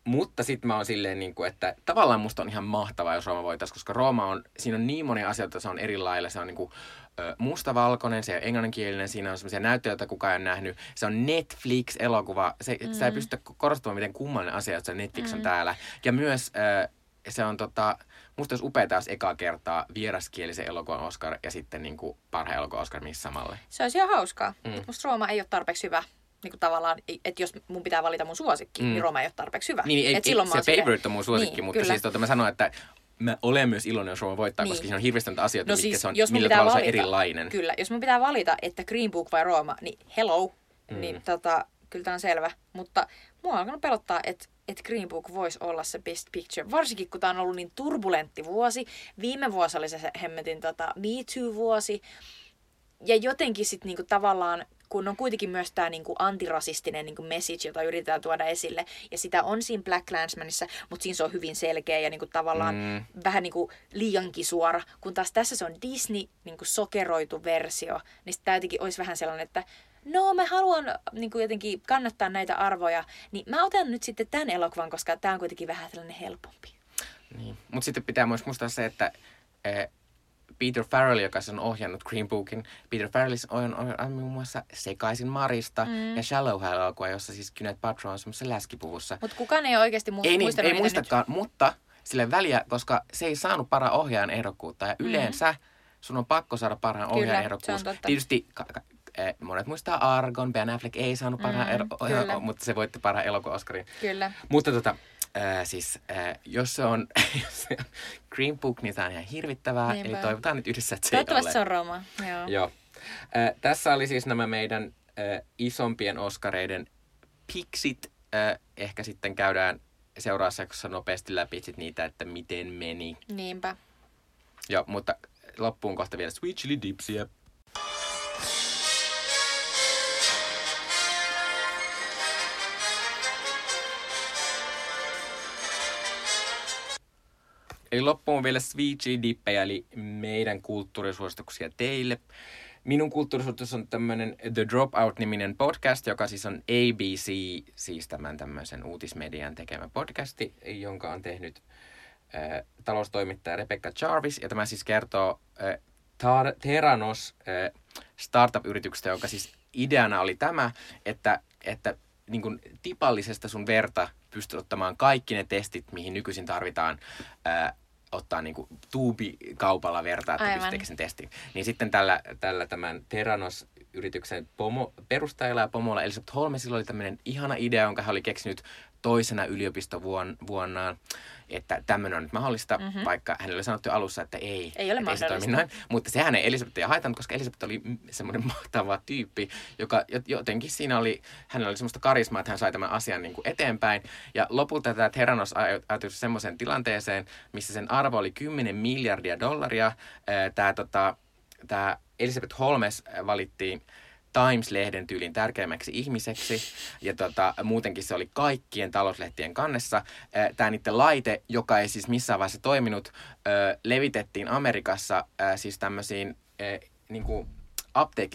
Mutta sitten mä oon silleen, että tavallaan musta on ihan mahtavaa, jos Rooma voitaisiin, koska Rooma on, siinä on niin monia asioita, se on eri lailla. Se on mustavalkoinen, se on englanninkielinen, siinä on semmoisia näyttelijöitä, kukaan ei ole nähnyt. Se on Netflix-elokuva. Sitä ei pystytä korostamaan, miten kummallinen asia, että Netflix on täällä. Ja myös se on musta olisi upeaa, jos ekaa kertaa vieraskielisen elokuvan Oscar ja sitten parhaan elokuvan Oscar missä samalle. Se olisi ihan hauskaa. Musta Rooma ei ole tarpeeksi hyvä. Niin kuin tavallaan, että jos mun pitää valita mun suosikki, niin Roma ei ole tarpeeksi hyvä. Niin, se Favorite on mun suosikki, niin, mutta kyllä. Siis mä sanoin, että mä olen myös iloinen, jos Roma voittaa, niin. Koska siinä on hirveästi asioita, siis, millä tavalla valita, se on erilainen. Kyllä, jos mun pitää valita, että Green Book vai Roma, niin hello, niin kyllä tämä on selvä. Mutta mua on alkanut pelottaa, että Green Book voisi olla se best picture, varsinkin kun tämä on ollut niin turbulentti vuosi. Viime vuosi oli se hemmetin Me Too-vuosi. Ja jotenkin sitten niinku tavallaan, kun on kuitenkin myös tämä niinku antirasistinen niinku message, jota yritetään tuoda esille. Ja sitä on siinä BlacKkKlansmanissa, mutta siinä se on hyvin selkeä ja niinku tavallaan vähän niinku liiankin suora. Kun taas tässä se on Disney niinku sokeroitu versio, niin tämä jotenkin olisi vähän sellainen, että no mä haluan niinku jotenkin kannattaa näitä arvoja, niin mä otan nyt sitten tämän elokuvan, koska tämä on kuitenkin vähän sellainen helpompi. Niin. Mutta sitten pitää myös muistaa se, että... Peter Farrell, joka on ohjannut Green Bookin. Peter Farrell on ohjannut muun muassa Sekaisin Marista ja Shallow-elokuvaa, jossa siis Gwyneth Paltrow on semmoisessa läskipuvussa. Mutta kukaan ei oikeasti muistanut. Ei muistakaan, mutta sille väliä, koska se ei saanut parhaan ohjaajan ehdokkuutta. Ja yleensä sun on pakko saada parhaan ohjaajan ehdokkuus. Tietysti monet muistaa Argon, Ben Affleck ei saanut parhaan ehdokkuutta, mutta se voitti parhaan elokuvan Oscarin. Kyllä. Mutta jos se on Green Book, niin tämä on ihan hirvittävää. Niinpä. Eli toivotaan nyt yhdessä, että se ei ole. Toivottavasti se on Roma, joo. Tässä oli siis nämä meidän isompien Oskareiden piksit. Ehkä sitten käydään seuraavassa jaksossa nopeasti läpi niitä, että miten meni. Niinpä. Joo, mutta loppuun kohta vielä Sweet Chili Dipsiä. Eli loppuun vielä Sweet Dippejä, eli meidän kulttuurisuosituksia teille. Minun kulttuurisuositus on tämmöinen The Dropout-niminen podcast, joka siis on ABC, siis tämän tämmöisen uutismedian tekemä podcasti, jonka on tehnyt taloustoimittaja Rebecca Jarvis. Ja tämä siis kertoo Theranos startup-yrityksestä, joka siis ideana oli tämä, että niin kuin tipallisesta sun verta pystyt ottamaan kaikki ne testit, mihin nykyisin tarvitaan ottaa niin kuin tuubikaupalla vertaa, että pystyt tekemään sen testin. Niin sitten tällä tämän Theranos-yrityksen perustajalla ja pomolla Elisabeth Holmesilla oli tämmöinen ihana idea, jonka hän oli keksinyt toisena yliopistovuonnaan, että tämmöinen on nyt mahdollista, vaikka hänelle oli sanottu alussa, että ei ole mahdollista. Ei se toimi näin. Mutta sehän ei Elisabethia haitanut, koska Elisabeth oli semmoinen mahtava tyyppi, joka jotenkin hänellä oli semmoista karismaa, että hän sai tämän asian niin kuin eteenpäin. Ja lopulta tämä Theranos ajatui semmoiseen tilanteeseen, missä sen arvo oli $10 miljardia. Tämä Elisabeth Holmes valittiin Times-lehden tyylin tärkeimmäksi ihmiseksi, ja muutenkin se oli kaikkien talouslehtien kannessa. Tämä niiden laite, joka ei siis missään vaiheessa toiminut, levitettiin Amerikassa siis tämmöisiin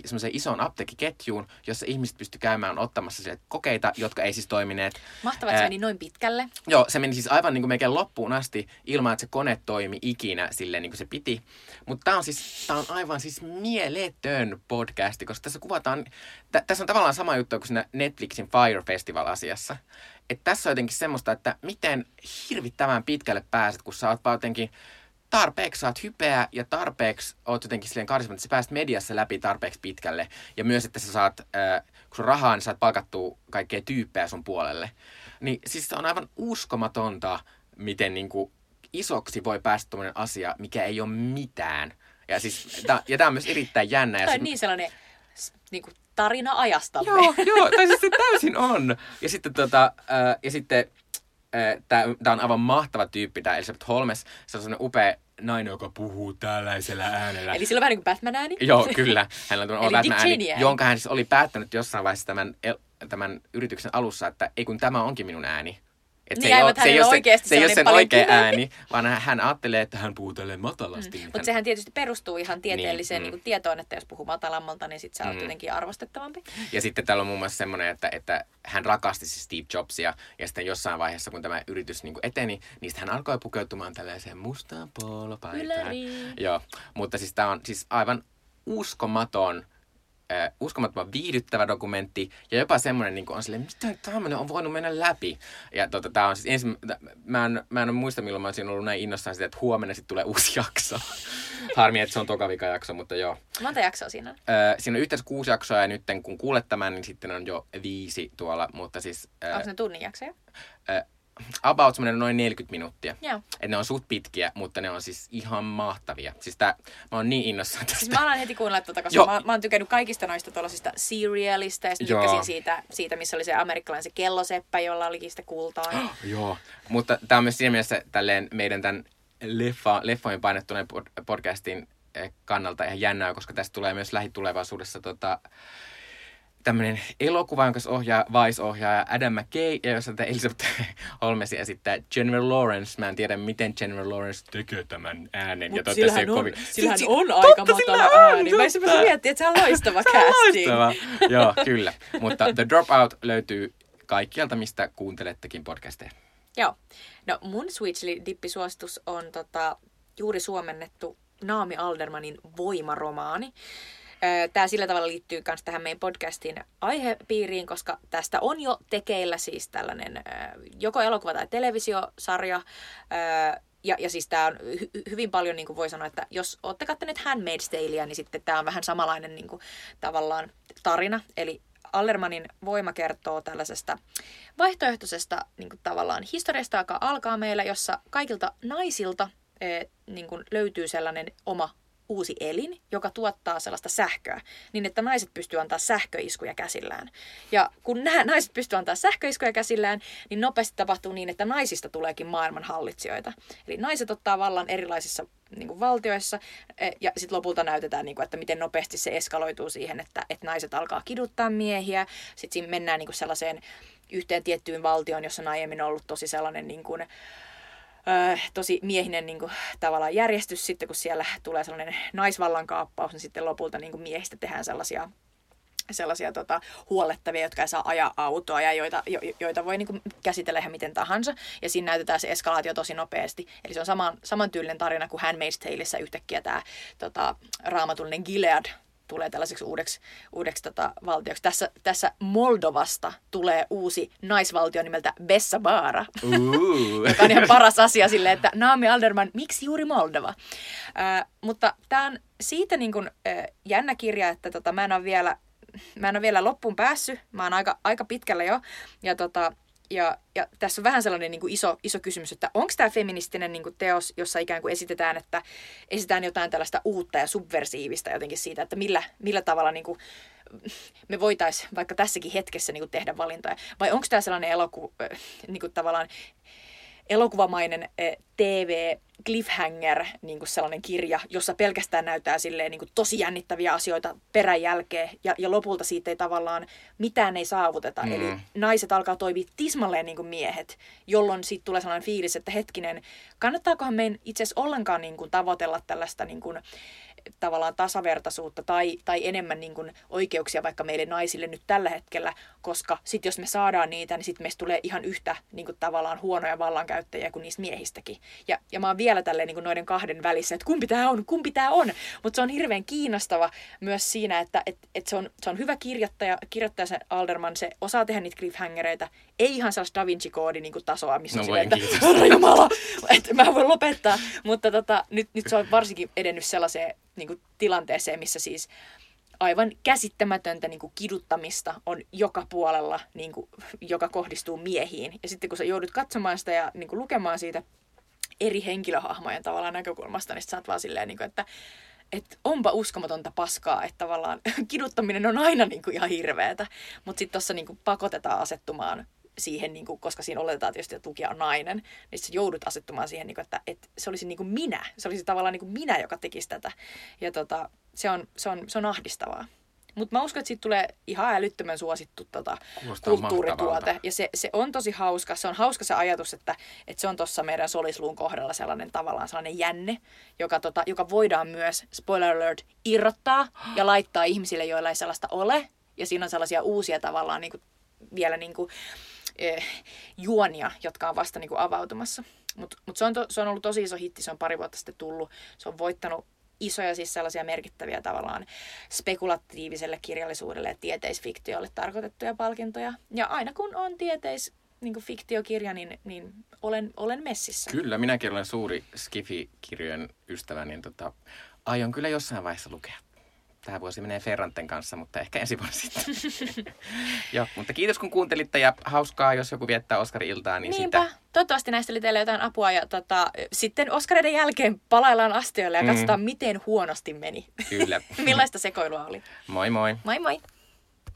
semmoiseen isoon apteekkiketjuun, jossa ihmiset pysty käymään ottamassa sille kokeita, jotka ei siis toimineet. Mahtavaa, että se meni noin pitkälle. Joo, se meni siis aivan niin kuin melkein loppuun asti ilman, että se kone toimi ikinä silleen niin kuin se piti. Mutta tämä on siis, tää on aivan siis mieletön podcasti, koska tässä kuvataan, tässä on tavallaan sama juttu kuin siinä Netflixin Fire Festival-asiassa. Että tässä on jotenkin semmoista, että miten hirvittävän pitkälle pääset, kun sä oot vaan jotenkin tarpeeksi saat hypeä ja tarpeeksi oot jotenkin silleen karismaattinen, että sä pääset mediassa läpi tarpeeksi pitkälle. Ja myös, että sä saat, kun sun rahaa, niin saat palkattua kaikkea tyyppejä sun puolelle. Niin siis se on aivan uskomatonta, miten niin kuin isoksi voi päästä tommoinen asia, mikä ei ole mitään. Ja siis, tää on myös erittäin jännä. Tämä on niin sellainen niin kuin tarina ajastamme. Joo, tai siis se täysin on. Ja sitten tämä on aivan mahtava tyyppi, tämä Elizabeth Holmes. Se on sellainen upea nainen, joka puhuu tällaisella äänellä. Eli sillä on vähän niin kuin Batman-ääni. Joo, kyllä. Hänellä on Batman-ääni, jonka hän siis oli päättänyt jossain vaiheessa tämän yrityksen alussa, että ei kun tämä onkin minun ääni. Että niin se ei ole sen oikea ääni, vaan hän ajattelee, että hän puhuu tälleen matalasti. Mutta sehän tietysti perustuu ihan tieteelliseen niin tietoon, että jos puhuu matalammalta, niin sit sä oot jotenkin arvostettavampi. Ja sitten täällä on muun muassa semmoinen, että hän rakasti Steve Jobsia, ja sitten jossain vaiheessa, kun tämä yritys niin kuin eteni, niin sitten hän alkoi pukeutumaan tällaiseen mustaan polopaitaan. Joo, mutta siis tämä on siis aivan uskomattoman viihdyttävä dokumentti ja jopa semmoinen niin on silleen, mitä tämmöinen on voinut mennä läpi. Ja tää on siis mä en muista, milloin mä olisin ollut näin innossaan sitä, että huomenna sitten tulee uusi jakso. Harmi, että se on toka vika jakso, mutta joo. Monta jaksoa siinä on? Siinä on yhteensä 6 jaksoa ja nyt kun kuulet tämän, niin sitten on jo 5 tuolla, mutta siis... Onko ne tunnin jaksoja? About semmoinen noin 40 minuuttia. Joo. Et ne on suht pitkiä, mutta ne on siis ihan mahtavia. Siis mä oon niin innoissaan tästä. Siis mä alan heti kuunnella koska mä oon tykännyt kaikista noista tuollaisista serialista. Ja sitten tykkäsin siitä, missä oli se amerikkalainen se kelloseppä, jolla olikin sitä kultaa. Joo, mutta tää on myös siinä mielessä tälleen meidän tämän leffoihin painettuneen podcastin kannalta ihan jännää, koska tästä tulee myös lähitulevaisuudessa tämmöinen elokuva, jonka ohjaa Vice-ohjaaja Adam McKay, ja jossa Elizabeth Holmesia esittää Jennifer Lawrence. Mä en tiedä, miten Jennifer Lawrence tekee tämän äänen. Mutta sillähän on aika matala ääni. Mä esimerkiksi miettii, että se on loistava casting. Joo, kyllä. Mutta The Dropout löytyy kaikkialta, mistä kuuntelettekin podcasteja. Joo. No mun Switch-dippisuositus on juuri suomennettu Naomi Aldermanin Voimaromaani. Tämä sillä tavalla liittyy myös tähän meidän podcastin aihepiiriin, koska tästä on jo tekeillä siis tällainen joko elokuva- tai televisiosarja. Ja siis tämä on hyvin paljon, niin kuin voi sanoa, että jos olette katsoneet Handmaid's Taleä, niin sitten tämä on vähän samanlainen niin kuin, tavallaan tarina. Eli Aldermanin Voima kertoo tällaisesta vaihtoehtoisesta niin kuin, tavallaan historiasta, joka alkaa meillä, jossa kaikilta naisilta niin kuin, löytyy sellainen oma uusi elin, joka tuottaa sellaista sähköä, niin että naiset pystyy antaa sähköiskuja käsillään. Ja kun nämä naiset pystyy antaa sähköiskuja käsillään, niin nopeasti tapahtuu niin, että naisista tuleekin maailman hallitsijoita. Eli naiset ottaa vallan erilaisissa niin kuin, valtioissa, ja sitten lopulta näytetään, niin kuin, että miten nopeasti se eskaloituu siihen, että naiset alkaa kiduttaa miehiä. Sitten siinä mennään niin kuin, sellaiseen yhteen tiettyyn valtioon, jossa on aiemmin ollut tosi sellainen... Niin kuin, tosi miehinen niin kuin, tavallaan järjestys sitten, kun siellä tulee sellainen naisvallankaappaus, niin sitten lopulta niin kuin miehistä tehdään sellaisia huollettavia, jotka ei saa ajaa autoa ja joita voi niin kuin, käsitellä ihan miten tahansa. Ja siinä näytetään se eskalaatio tosi nopeasti. Eli se on samantyylinen tarina kuin Handmaid's Taleissa yhtäkkiä tämä raamatullinen Gilead tulee tällaiseksi uudeksi valtioksi. Tässä Moldovasta tulee uusi naisvaltio nimeltä Bessabara, joka on ihan paras asia silleen, että Naomi Alderman, miksi juuri Moldova? Mutta tämä on siitä niin kun, jännä kirja, että mä en ole vielä loppuun päässyt. Mä oon aika pitkällä jo. Ja tässä on vähän sellainen niin kuin iso kysymys, että onko tämä feministinen niin kuin teos, jossa ikään kuin esitetään, että esitetään jotain tällaista uutta ja subversiivista jotenkin siitä, että millä tavalla niin kuin me voitaisiin vaikka tässäkin hetkessä niin kuin tehdä valintoja. Vai onko tämä sellainen niin kuin tavallaan elokuvamainen TV-cliffhanger, niin kuin sellainen kirja, jossa pelkästään näytetään silleen, niin kuin tosi jännittäviä asioita perän jälkeen, ja lopulta siitä ei tavallaan mitään ei saavuteta. Mm. Eli naiset alkaa toimia tismalleen niin kuin miehet, jolloin siitä tulee sellainen fiilis, että hetkinen, kannattaakohan meidän itse asiassa ollenkaan niin kuin tavoitella tällaista niin kuin, tavallaan tasavertaisuutta tai enemmän niin kuin oikeuksia vaikka meille naisille nyt tällä hetkellä, koska sitten jos me saadaan niitä, niin sitten meistä tulee ihan yhtä niin kuin tavallaan huonoja vallankäyttäjiä kuin niistä miehistäkin. Ja mä oon vielä tälleen niin kuin noiden kahden välissä, että kumpi tää on. Mutta se on hirveän kiinnostava myös siinä, että se on hyvä kirjoittaja sen Alderman, se osaa tehdä niitä cliffhangereitä, ei ihan sellaista Da Vinci-koodi niin kuin tasoa, missä on silleen, että herra jumala, että mä voin lopettaa. Mutta nyt se on varsinkin edennyt sellaiseen niin kuin tilanteeseen, missä siis aivan käsittämätöntä niin kuin kiduttamista on joka puolella, niin kuin, joka kohdistuu miehiin. Ja sitten kun sä joudut katsomaan sitä ja niin kuin lukemaan siitä eri henkilöhahmojen tavallaan näkökulmasta, niin sä oot vaan silleen, niin kuin, että onpa uskomatonta paskaa, että tavallaan kiduttaminen on aina niin kuin ihan hirveätä. Mutta sitten tuossa niin kuin pakotetaan asettumaan siihen, niin kuin, koska siinä oletetaan tietysti, että lukija on nainen, niin sä joudut asettumaan siihen, niin kuin, että se olisi niin kuin minä. Se olisi tavallaan niin kuin minä, joka tekisi tätä. Ja se on ahdistavaa. Mutta mä uskon, että siitä tulee ihan älyttömän suosittu kulttuurituote. Ja se on tosi hauska. Se on hauska se ajatus, että se on tuossa meidän solisluun kohdalla sellainen tavallaan sellainen jänne, joka voidaan myös, spoiler alert, irrottaa ja laittaa ihmisille, joilla ei sellaista ole. Ja siinä on sellaisia uusia tavallaan niin kuin, vielä niin kuin, juonia, jotka on vasta niinku avautumassa. Mut se on ollut tosi iso hitti, se on pari vuotta sitten tullut. Se on voittanut isoja siis sellaisia merkittäviä tavallaan spekulatiiviselle kirjallisuudelle ja tieteisfiktiolle tarkoitettuja palkintoja. Ja aina kun on fiktiokirja, niin olen messissä. Kyllä, minäkin olen suuri Skifi-kirjojen ystävä, niin aion kyllä jossain vaiheessa lukea. Tämä vuosi menee Ferranten kanssa, mutta ehkä ensi vuonna sitten. Joo, mutta kiitos kun kuuntelitte ja hauskaa, jos joku viettää Oskari-iltaa. Niin niinpä. Toivottavasti näistä oli teille jotain apua. Ja sitten Oskareiden jälkeen palaillaan astioilla ja katsotaan, miten huonosti meni. Kyllä. Millaista sekoilua oli. Moi moi. Moi moi.